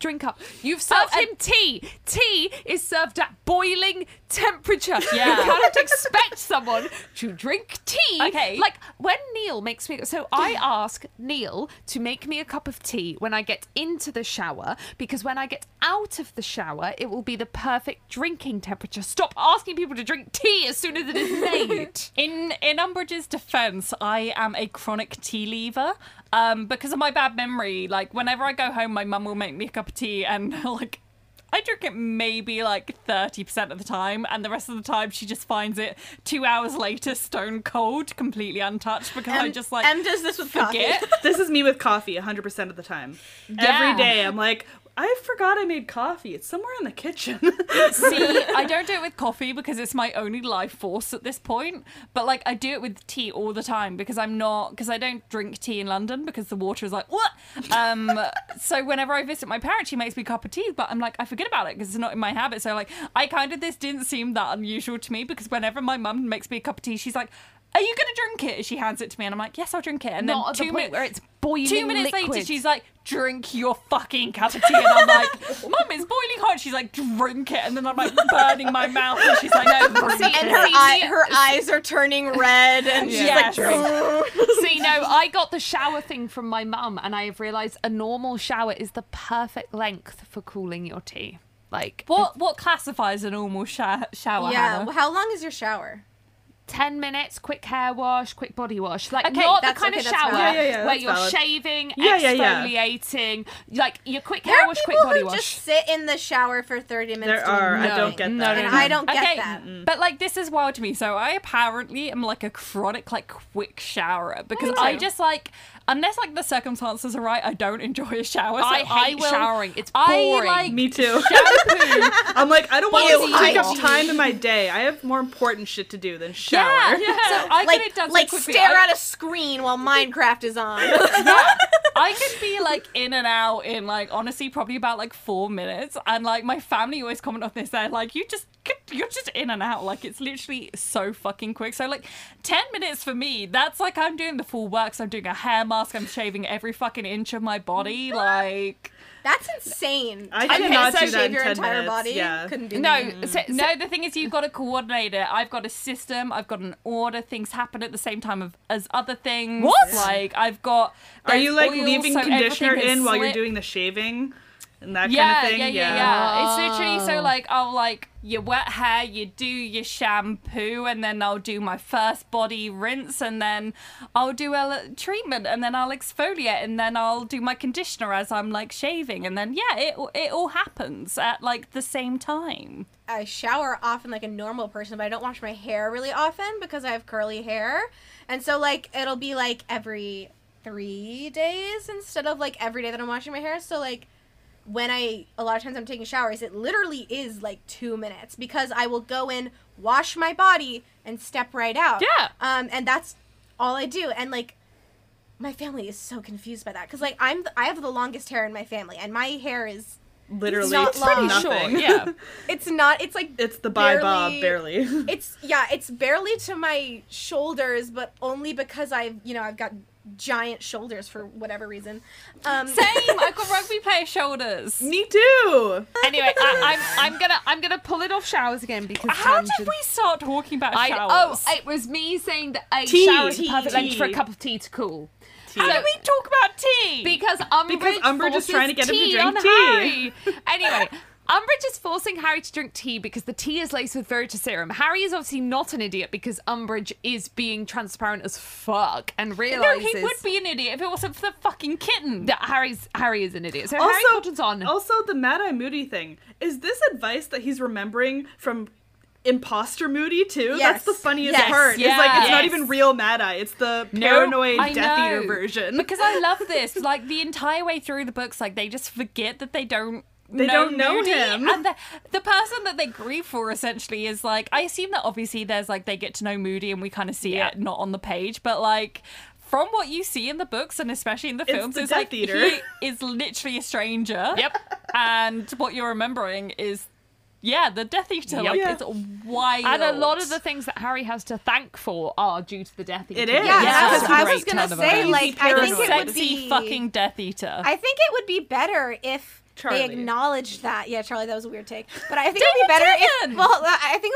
You've served him tea. Tea is served at boiling temperature. Yeah. You cannot expect someone to drink tea. Okay. Like when Neil makes me, so I ask Neil to make me a cup of tea when I get into the shower, because when I get out of the shower, it will be the perfect drinking temperature. Stop asking people to drink tea as soon as it is made. In Umbridge's defense, I am a chronic tea leaver. Because of my bad memory, like whenever I go home, my mum will make me a cup of tea, and like I drink it maybe like 30% of the time, and the rest of the time she just finds it 2 hours later stone cold, completely untouched, because I just like Em does this with forget. Coffee. This is me with coffee 100% of the time. Yeah. Every day I'm like, I forgot I made coffee. It's somewhere in the kitchen. See, I don't do it with coffee because it's my only life force at this point. But like, I do it with tea all the time because I don't drink tea in London because the water is like, what? So whenever I visit my parents, she makes me a cup of tea, but I'm like, I forget about it because it's not in my habit. So like, this didn't seem that unusual to me, because whenever my mum makes me a cup of tea, she's like, are you going to drink it? She hands it to me and I'm like, yes, I'll drink it. And not then 2 minutes where it's boiling. 2 minutes later, she's like, drink your fucking cup of tea. And I'm like, Mum, it's boiling hot. She's like, drink it. And then I'm like burning my mouth. And she's like, no, drink it. And her eyes are turning red. And she's like, see, no, I got the shower thing from my mum, and I have realised a normal shower is the perfect length for cooling your tea. Like, what classifies a normal shower? Yeah, Hannah? How long is your shower? 10 minutes, quick hair wash, quick body wash. Like, not the kind of shower where you're shaving, exfoliating. Like, your quick hair wash, quick body wash. There are people who just sit in the shower for 30 minutes. There are. I don't get that. And I don't get that. But, like, this is wild to me. So I apparently am, like, a chronic, like, quick shower. Because I just, like... unless like the circumstances are right, I don't enjoy a shower. So I hate showering. It's boring. Me too. I'm like, I don't want to take up time in my day. I have more important shit to do than shower. Yeah. So I could have done so quickly. Stare at a screen while Minecraft is on. Yeah. I could be like in and out in like honestly probably about like 4 minutes, and like my family always comment on this. They're like, you're just in and out. Like it's literally so fucking quick. So like 10 minutes for me, that's like I'm doing the full works. I'm doing a hair mask. I'm shaving every fucking inch of my body. Like that's insane. I cannot do that in 10 minutes. Body. Yeah. Couldn't do that. No, the thing is, you've got to coordinate it. I've got a system. I've got an order. Things happen at the same time as other things. What? Like I've got. Are you like oils, leaving conditioner in while you're doing the shaving? And that kind of thing. Yeah. It's literally so like I'll like your wet hair, you do your shampoo, and then I'll do my first body rinse, and then I'll do a treatment, and then I'll exfoliate, and then I'll do my conditioner as I'm like shaving, and then yeah, it all happens at like the same time. I shower often like a normal person, but I don't wash my hair really often because I have curly hair, and so like it'll be like every 3 days instead of like every day that I'm washing my hair. So like when a lot of times I'm taking showers, it literally is like 2 minutes because I will go in, wash my body, and step right out. Yeah. And that's all I do. And like, my family is so confused by that because like I have the longest hair in my family, and my hair is literally not long. Nothing. Yeah. It's not. It's like it's the bi bob barely. It's barely to my shoulders, but only because I've got giant shoulders for whatever reason. Same. I've got rugby player shoulders. Me too. Anyway, I'm gonna pull it off showers again because how did we start talking about showers? Oh, it was me saying that a shower is a perfect length for a cup of tea to cool. How do we talk about tea? Because Umbridge is trying to get him to drink tea. Anyway. Umbridge is forcing Harry to drink tea because the tea is laced with veritaserum. Harry is obviously not an idiot because Umbridge is being transparent as fuck and realizes. No, he would be an idiot if it wasn't for the fucking kitten. That Harry is an idiot. So also, Harry cottons on. Also, the Mad-Eye Moody thing. Is this advice that he's remembering from Imposter Moody too? Yes. That's the funniest part. Yes. It's like it's not even real Mad-Eye. It's the paranoid Death Eater version. Because I love this. Like the entire way through the books, like they just forget that they don't know him. And the person that they grieve for essentially is like, I assume that obviously there's like they get to know Moody and we kind of see it not on the page, but like from what you see in the books and especially in the films, it's like he is literally a stranger. Yep. And what you're remembering is the Death Eater. Yep. Like it's wild. And a lot of the things that Harry has to thank for are due to the Death Eater. It is. Yeah, because I was gonna say like I think it would be fucking Death Eater. I think it would be better if Charlie. They acknowledged that. Yeah, Charlie, that was a weird take. But I think it would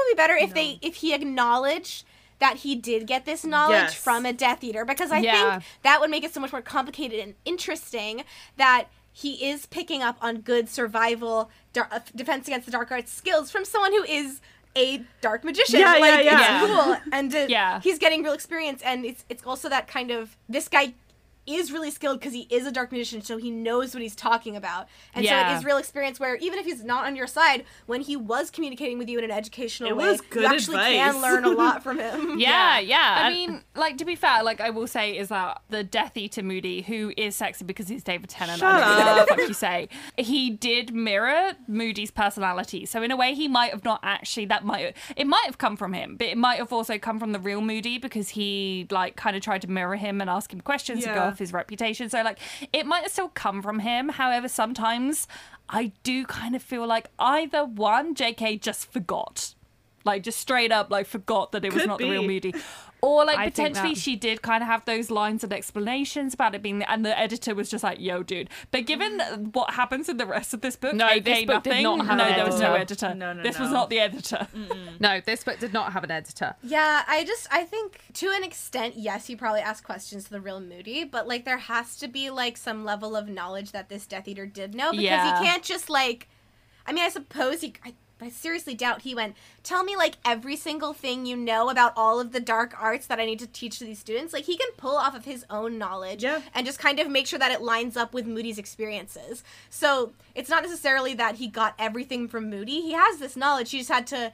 be better if he acknowledged that he did get this knowledge from a Death Eater, because I think that would make it so much more complicated and interesting that he is picking up on good survival, defense against the dark arts skills from someone who is a dark magician. It's cool. And he's getting real experience, and it's also that kind of, this guy is really skilled because he is a dark magician, so he knows what he's talking about. And so it is real experience where even if he's not on your side, when he was communicating with you in an educational way, you actually can learn a lot from him. I mean, like, to be fair, like, I will say is that the Death Eater Moody, who is sexy because he's David Tennant, he did mirror Moody's personality. So in a way, he might have not actually, it might have come from him, but it might have also come from the real Moody because he, like, kind of tried to mirror him and ask him questions and go his reputation, so like it might still come from him. However, sometimes I do kind of feel like either one, JK just forgot, like just straight up like forgot that it was not the real Moody, or like potentially she did kind of have those lines and explanations about it being and the editor was just like, yo dude. But given what happens in the rest of this book, there was no editor. This was not the editor. No, this book did not have an editor. I think to an extent, yes, you probably ask questions to the real Moody, but like there has to be like some level of knowledge that this Death Eater did know, because he can't just like, I mean, I suppose I seriously doubt he went, tell me, like, every single thing you know about all of the dark arts that I need to teach to these students. Like, he can pull off of his own knowledge and just kind of make sure that it lines up with Moody's experiences. So it's not necessarily that he got everything from Moody. He has this knowledge. He just had to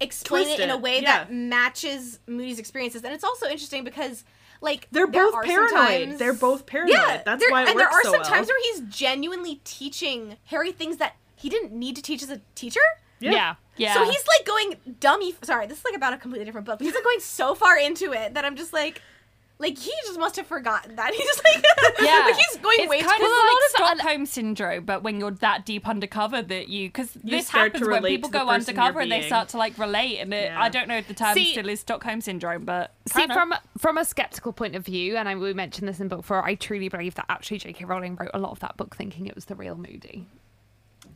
explain it in a way that matches Moody's experiences. And it's also interesting because Like, they're both paranoid. They're both paranoid. Yeah, that's why it works so well. And there are some times where he's genuinely teaching Harry things that he didn't need to teach as a teacher. Yeah. So he's, like, going dummy... Sorry, this is, like, about a completely different book. But he's, like, going so far into it that I'm just, like... Like, he just must have forgotten that. He's just, like... Yeah. Like, he's going way too... It's kind of like Stockholm Syndrome, but when you're that deep undercover that you... Because this happens when people go undercover and they start to, like, relate. And it, yeah. I don't know if the term still is Stockholm Syndrome, but... See, from a skeptical point of view, and we mentioned this in book four, I truly believe that actually J.K. Rowling wrote a lot of that book thinking it was the real Moody.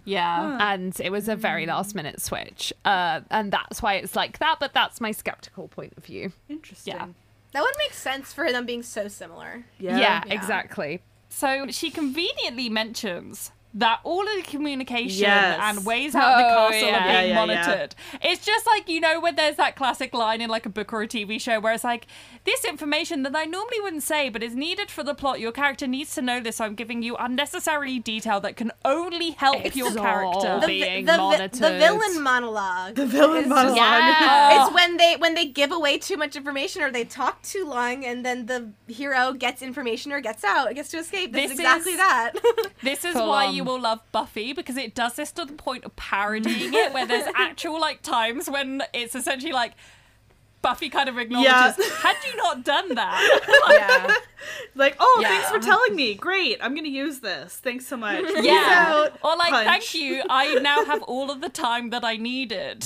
Yeah. Huh. And it was a very last minute switch. And that's why it's like that, but that's my skeptical point of view. Interesting. Yeah. That would make sense for them being so similar. Yeah, exactly. So she conveniently mentions that all of the communication and ways out of the castle are being monitored. Yeah. It's just like, you know, when there's that classic line in like a book or a TV show where it's like, this information that I normally wouldn't say but is needed for the plot, your character needs to know this, so I'm giving you unnecessary detail that can only help your character being monitored. The villain monologue. Yeah. It's when they give away too much information or they talk too long and then the hero gets information or gets to escape. This is exactly that. This is why you will love Buffy, because it does this to the point of parodying it, where there's actual like times when it's essentially like Buffy kind of acknowledges, had you not done that, like, oh, thanks for telling me, great, I'm gonna use this, thanks so much, or like, thank you, I now have all of the time that I needed.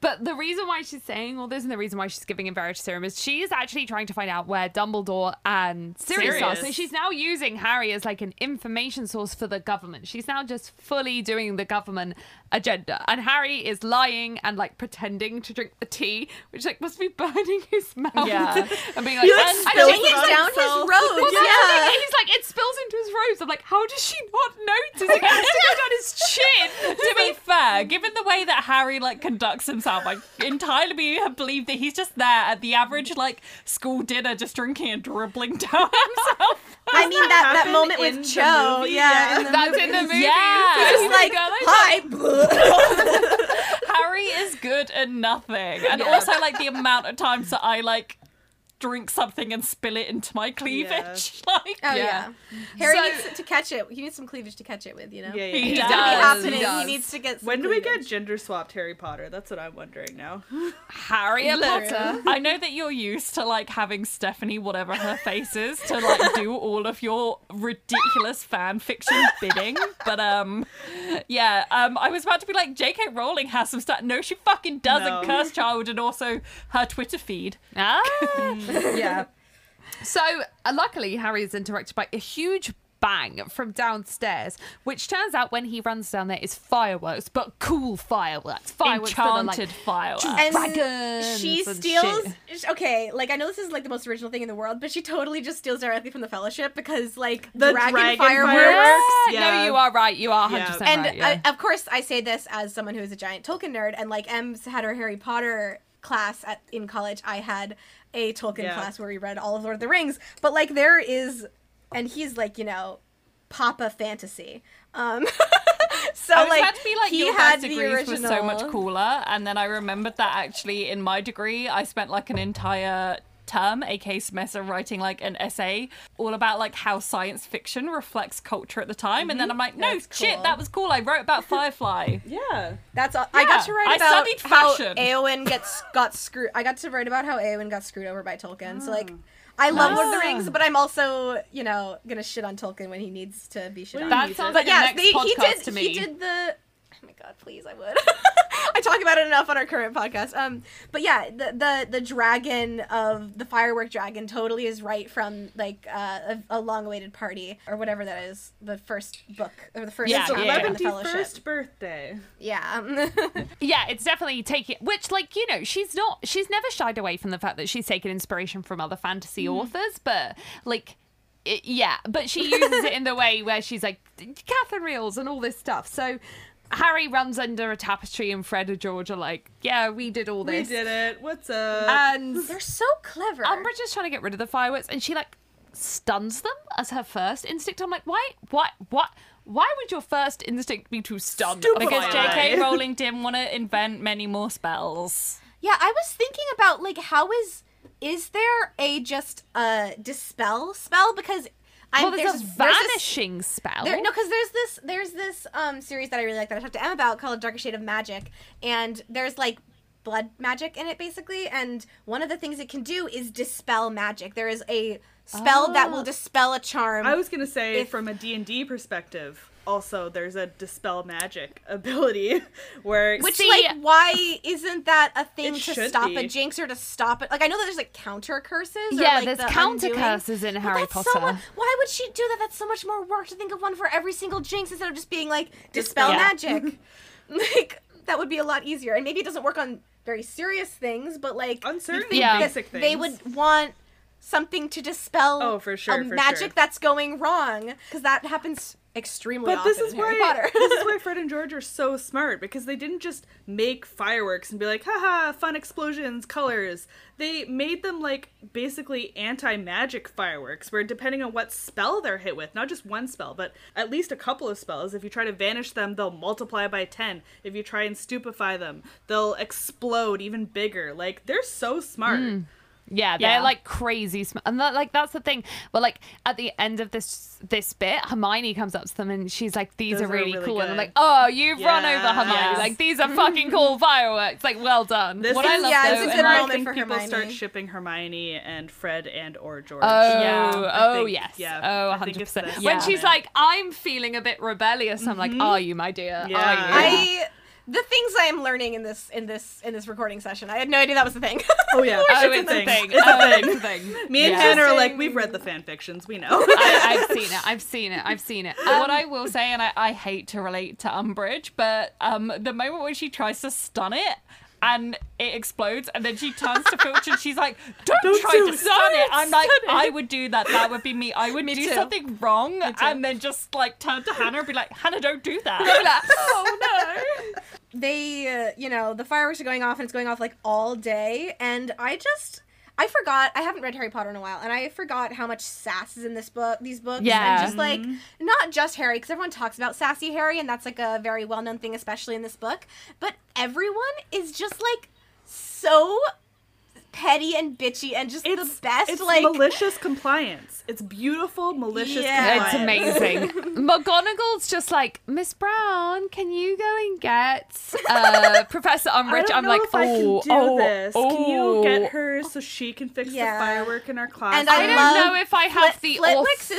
But the reason why she's saying all this and the reason why she's giving him Veritas Serum is she is actually trying to find out where Dumbledore and Sirius are, so she's now using Harry as like an information source for the government. She's now just fully doing the government agenda, and Harry is lying and like pretending to drink the tea, which like must be burning his mouth and being like, He's spilling it down his robes. Yeah. He's like, it spills into his robes. I'm like, how does she not notice? Like, it has to go down his chin. To be fair, given the way that Harry like conducts himself, I entirely believe that he's just there at the average like school dinner, just drinking and dribbling down himself. I mean that moment with Cho. That's in the movie. Yeah, he's just like, hi. Harry is good at nothing, and also like the amount of times that I like drink something and spill it into my cleavage. Harry needs to catch it. He needs some cleavage to catch it with, you know? He does. He needs to get some cleavage. Do we get gender swapped Harry Potter? That's what I'm wondering now. Harry Potter. I know that you're used to like having Stephanie, whatever her face is, to like do all of your ridiculous fan fiction bidding, but I was about to be like, J.K. Rowling has some stuff. No, she fucking doesn't. Cursed Child and also her Twitter feed. So luckily Harry is interrupted by a huge bang from downstairs, which turns out when he runs down there is fireworks, but cool fireworks, enchanted fireworks, and dragons. She steals I know this is like the most original thing in the world, but she totally just steals directly from the Fellowship, because like the dragon fireworks. No, you are right, you are 100% right. And of course I say this as someone who is a giant Tolkien nerd, and like Em's had her Harry Potter class in college, I had a Tolkien class where we read all of Lord of the Rings, but like there is, and he's like, you know, Papa fantasy. So I was like, about to be like, your first degrees was so much cooler, and then I remembered that actually in my degree I spent like an entire term, aka semester, writing like an essay all about like how science fiction reflects culture at the time, and then I'm like, that was cool. I wrote about Firefly. I got to write about how Éowyn got screwed. I got to write about how Éowyn got screwed over by Tolkien. So like, I love Lord of the Rings, but I'm also, you know, gonna shit on Tolkien when he needs to be shit on. That sounds like he did the. Oh my god, please, I would. I talk about it enough on our current podcast. But yeah, the dragon of the firework dragon totally is right from like a long-awaited party or whatever that is, the first book or the first chapter of the Fellowship. 1st birthday. Yeah. It's definitely taking, which like, you know, she's never shied away from the fact that she's taken inspiration from other fantasy authors, but like but she uses it in the way where she's like Catherine Reels and all this stuff. So Harry runs under a tapestry and Fred and George are like, yeah, we did all this. We did it. What's up? And they're so clever. Umbridge is trying to get rid of the fireworks and she like stuns them as her first instinct. I'm like, why would your first instinct be to stun? Because J.K. Rowling didn't want to invent many more spells. Yeah, I was thinking about like, how is Is there a just dispel spell? Because there's a vanishing spell. No, because there's this series that I really like that I talked to Em about called A Darker Shade of Magic, and there's like blood magic in it basically, and one of the things it can do is dispel magic. There is a spell that will dispel a charm. I was gonna say from a D&D perspective, also there's a dispel magic ability where why isn't that a thing to stop a jinx or to stop it? Like I know that there's like counter curses. Or there's counter curses in Harry Potter. Why would she do that? That's so much more work to think of one for every single jinx instead of just being like dispel magic. Like that would be a lot easier. And maybe it doesn't work on very serious things, but like uncertain basic things. They would want something to dispel magic that's going wrong, because that happens extremely often in Harry Potter. This is why Fred and George are so smart, because they didn't just make fireworks and be like, haha, fun explosions, colors. They made them like basically anti-magic fireworks, where depending on what spell they're hit with, not just one spell, but at least a couple of spells, if you try to vanish them, they'll multiply by 10. If you try and stupefy them, they'll explode even bigger. Like, they're so smart. Yeah, they're like crazy smart, and that, like, that's the thing. But like at the end of this bit, Hermione comes up to them and she's like, "These are really cool," good. And I'm like, "Oh, you've run over Hermione! Like these are fucking cool fireworks! Like well done." I think people start shipping Hermione and Fred and or George. Oh, 100%. When she's like, "I'm feeling a bit rebellious," I'm like, "Are you, my dear? Are you?" The things I am learning in this recording session, I had no idea that was the thing. Oh yeah, it's a thing. Me and Hannah are like, we've read the fan fictions, we know. I've seen it. What I will say, and I hate to relate to Umbridge, but the moment when she tries to stun it and it explodes, and then she turns to Filch and she's like, don't try to stun it. I'm like, I would do that. That would be me. I would do something wrong and then just like turn to Hannah and be like, Hannah, don't do that. Like, oh no. They, the fireworks are going off, and it's going off like all day. And I forgot, I haven't read Harry Potter in a while, and I forgot how much sass is in these books. Yeah. And just like, not just Harry, because everyone talks about sassy Harry, and that's like a very well-known thing, especially in this book. But everyone is just like so petty and bitchy and just the best. It's like malicious compliance. It's beautiful malicious compliance. It's amazing. McGonagall's just like, Miss Brown, can you go and get Professor Umbridge? Can you get her so she can fix the firework in our class? And I don't know if I have the authority. Flitwick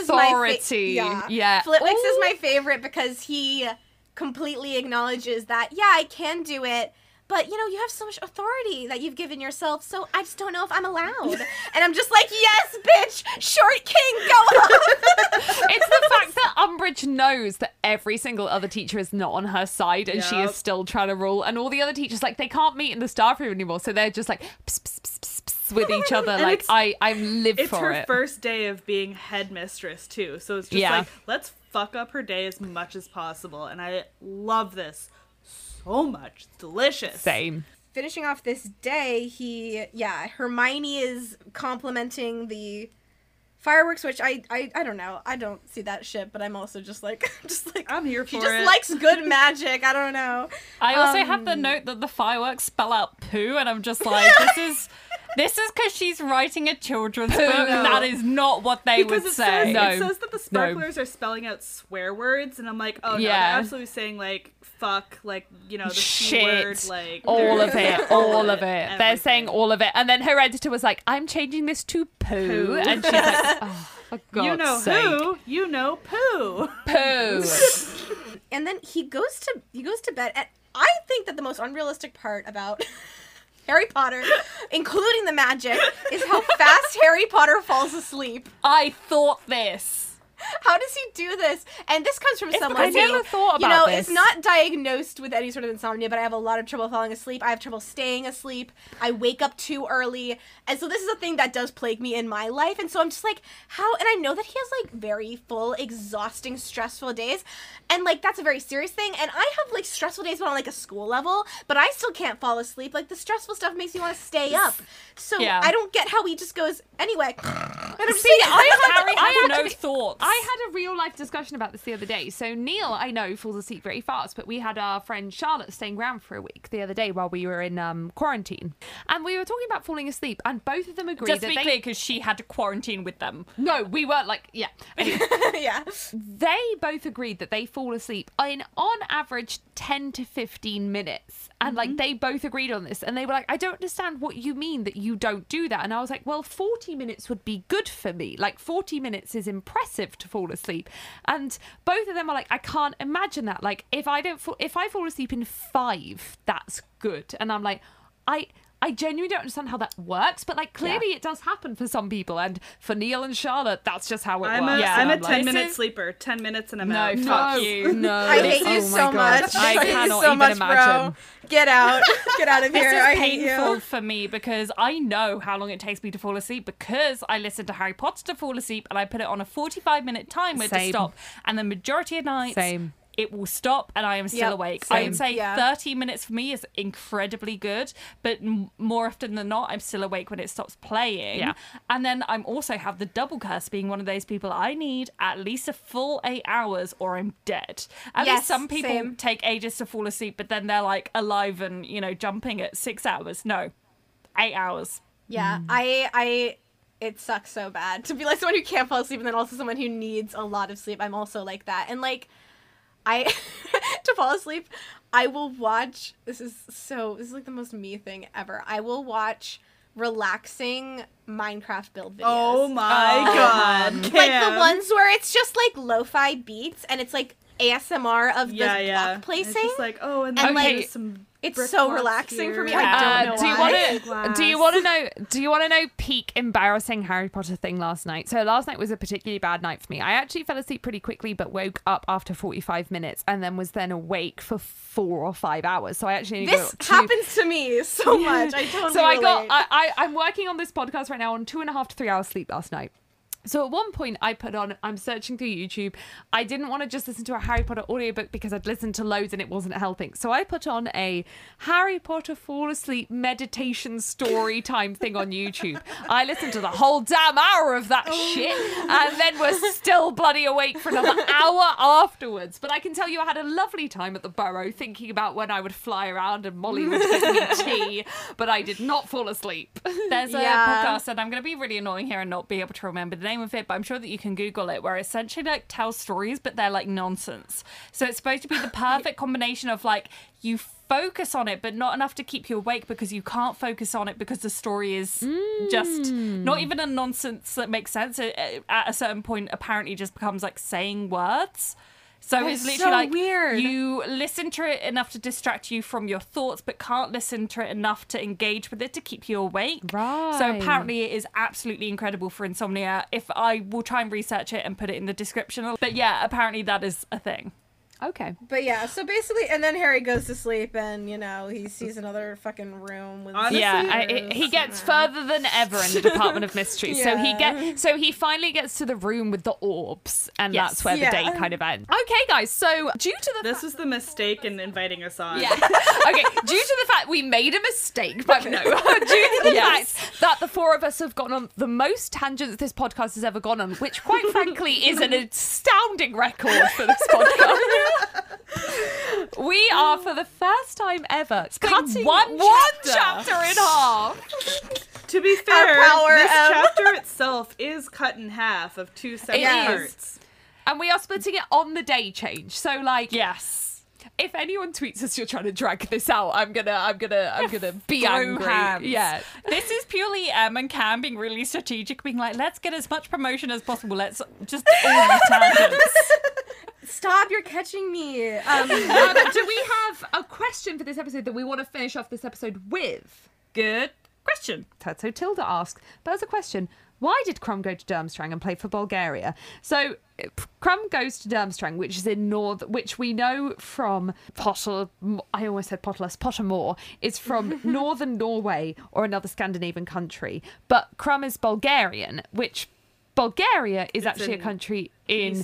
is my favorite because he completely acknowledges that, I can do it. But, you have so much authority that you've given yourself, so I just don't know if I'm allowed. And I'm just like, yes, bitch, short king, go on. It's the fact that Umbridge knows that every single other teacher is not on her side, and she is still trying to rule. And all the other teachers, like, they can't meet in the staff room anymore, so they're just like, pss, pss, pss, pss, pss, with each other. And like, I'm live for it. It's her first day of being headmistress, too. So it's just like, let's fuck up her day as much as possible. And I love this. So much. It's delicious. Same. Finishing off this day, Hermione is complimenting the fireworks, which I don't know. I don't see that shit, but I'm also just like I'm here for it. She just likes good magic. I don't know. I also have the note that the fireworks spell out poo, and I'm just like, this is because she's writing a children's book. No. That is not what they would say. It says that the sparklers are spelling out swear words, and I'm like, oh no, they're absolutely saying like fuck, like the shit word, like all of it. Everything. They're saying all of it, and then her editor was like, I'm changing this to poo, and she's like, oh, for God's sake. Who, poo. And then he goes to bed, and I think that the most unrealistic part about Harry Potter, including the magic, is how fast Harry Potter falls asleep. I thought this. How does he do this? And this comes from someone who, is not diagnosed with any sort of insomnia, but I have a lot of trouble falling asleep. I have trouble staying asleep. I wake up too early. And so this is a thing that does plague me in my life. And so I'm just like, how? And I know that he has like very full, exhausting, stressful days. And like, that's a very serious thing. And I have like stressful days, but on like a school level, but I still can't fall asleep. Like the stressful stuff makes me want to stay up. So I don't get how he just goes, anyway. I had no thoughts. I had a real life discussion about this the other day. So Neil, I know, falls asleep very fast, but we had our friend Charlotte staying around for a week the other day while we were in quarantine, and we were talking about falling asleep, and both of them agreed. Just to be clear, because she had to quarantine with them. No, we weren't like yeah, yeah. They both agreed that they fall asleep in on average 10 to 15 minutes, and like they both agreed on this, and they were like, I don't understand what you mean that you don't do that, and I was like, well, 40 minutes would be good for me. Like 40 minutes is impressive to fall asleep, and both of them are like, I can't imagine that. Like if I fall asleep in 5, that's good, and I'm like, I genuinely don't understand how that works, but like clearly it does happen for some people, and for Neil and Charlotte, that's just how it works. I'm a 10-minute sleeper. 10 minutes and I'm out. No, fuck you. No, I hate you so much. I cannot even imagine. Get out. Get out of here. This is painful for me because I know how long it takes me to fall asleep because I listen to Harry Potter to fall asleep, and I put it on a 45-minute timer to stop, and the majority of nights. Same. It will stop and I am still awake. Same. I would say 30 minutes for me is incredibly good, but more often than not, I'm still awake when it stops playing. Yeah. And then I'm also have the double curse being one of those people, I need at least a full 8 hours or I'm dead. At least some people take ages to fall asleep, but then they're like alive and, you know, jumping at 6 hours. No, 8 hours. Yeah, it sucks so bad to be like someone who can't fall asleep and then also someone who needs a lot of sleep. I'm also like that. And like, to fall asleep, I will watch, this is like the most me thing ever. I will watch relaxing Minecraft build videos. Oh my God. Like the ones where it's just like lo-fi beats and it's like ASMR of the block placing. It's just like, oh, and then like some... It's so relaxing for me. I don't know why. Do you want to know peak embarrassing Harry Potter thing last night? So last night was a particularly bad night for me. I actually fell asleep pretty quickly, but woke up after 45 minutes and then was then awake for 4 or 5 hours. So I actually happens to me so much. I totally relate. I'm working on this podcast right now on 2.5 to 3 hours sleep last night. So at one point I put on, I'm searching through YouTube. I didn't want to just listen to a Harry Potter audiobook because I'd listened to loads and it wasn't helping. So I put on a Harry Potter fall asleep meditation story time thing on YouTube. I listened to the whole damn hour of that shit and then was still bloody awake for another hour afterwards. But I can tell you I had a lovely time at the Burrow thinking about when I would fly around and Molly would give me tea, but I did not fall asleep. There's a podcast, and I'm going to be really annoying here and not be able to remember the name of it, but I'm sure that you can Google it, where it essentially like tells stories but they're like nonsense. So it's supposed to be the perfect combination of like you focus on it but not enough to keep you awake because you can't focus on it because the story is just not even a nonsense that makes sense. It, at a certain point, apparently just becomes like saying words. So it's literally so like weird. You listen to it enough to distract you from your thoughts, but can't listen to it enough to engage with it to keep you awake. Right. So apparently it is absolutely incredible for insomnia. If I will try and research it and put it in the description. But yeah, apparently that is a thing. Okay. But yeah, so basically, and then Harry goes to sleep and, you know, he sees another fucking room. With he gets further than ever in the Department of Mystery. Yeah. So he finally gets to the room with the orbs, and that's where the day kind of ends. Okay, guys, so due to the This was the mistake in inviting us on. Yeah. Okay, due to the fact we made a mistake, but no. Due to the fact that the four of us have gone on the most tangents this podcast has ever gone on, which quite frankly is an astounding record for this podcast. We are, for the first time ever, cutting one chapter in half. To be fair, this chapter itself is cut in half of 2 separate parts. And we are splitting it on the day change. So, like, if anyone tweets us, you're trying to drag this out, I'm gonna be angry. Hams. Yeah, this is purely Em and Cam being really strategic, being like, let's get as much promotion as possible. Let's just all these tangents. Stop! You're catching me. Do we have a question for this episode that we want to finish off this episode with? Good question. Tato Tilda asks, but as a question, why did Crumb go to Durmstrang and play for Bulgaria? So Crumb goes to Durmstrang, which is in North, which we know from Pottermore is from northern Norway or another Scandinavian country. But Crumb is Bulgarian, which Bulgaria is actually a country in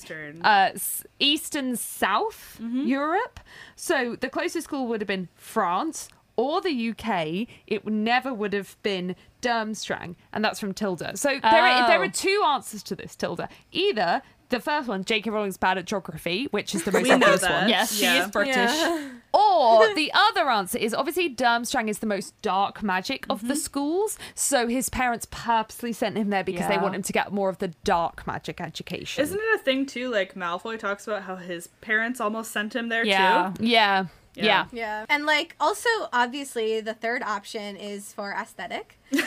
eastern South Europe. So the closest school would have been France or the UK, it never would have been Durmstrang. And that's from Tilda. So there are two answers to this, Tilda. Either the first one, J.K. Rowling's bad at geography, which is the most obvious one. Yes, yeah. She is British. Yeah. Or the other answer is, obviously, Durmstrang is the most dark magic of the schools, so his parents purposely sent him there because they want him to get more of the dark magic education. Isn't it a thing, too, like Malfoy talks about how his parents almost sent him there, too? Yeah. And, like, also, obviously, the third option is for aesthetic. It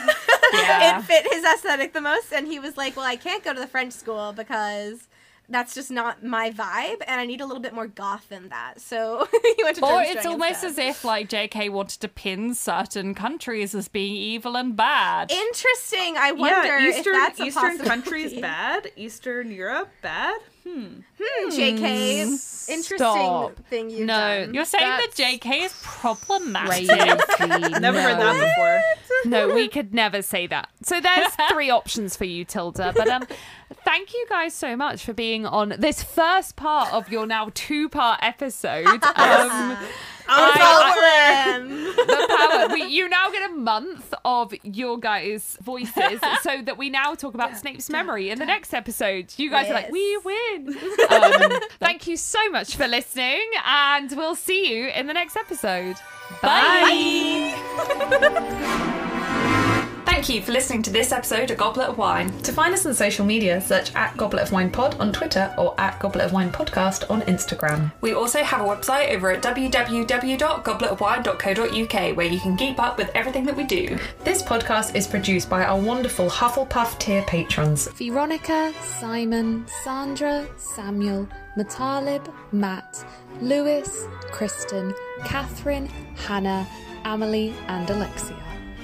fit his aesthetic the most, and he was like, well, I can't go to the French school because that's just not my vibe, and I need a little bit more goth than that. So he went to Durmstrang instead. Or it's almost as if, like, JK wanted to pin certain countries as being evil and bad. Interesting. I wonder if that's a possibility. Eastern countries bad? Eastern Europe bad? JK, interesting thing you've done. You're saying that JK is problematic. Never heard that before. No, we could never say that. So there's three options for you, Tilda. But thank you guys so much for being on this first part of your now two-part episode. The power. You now get a month of your guys' voices, so that we now talk about Snape's memory in the next episode. You guys are like, we win. Thank you so much for listening, and we'll see you in the next episode. Bye. Thank you for listening to this episode of Goblet of Wine. To find us on social media, search at Goblet of Wine Pod on Twitter or at Goblet of Wine Podcast on Instagram. We also have a website over at www.gobletofwine.co.uk where you can keep up with everything that we do. This podcast is produced by our wonderful Hufflepuff tier patrons. Veronica, Simon, Sandra, Samuel, Matalib, Matt, Lewis, Kristen, Catherine, Hannah, Amelie and Alexia.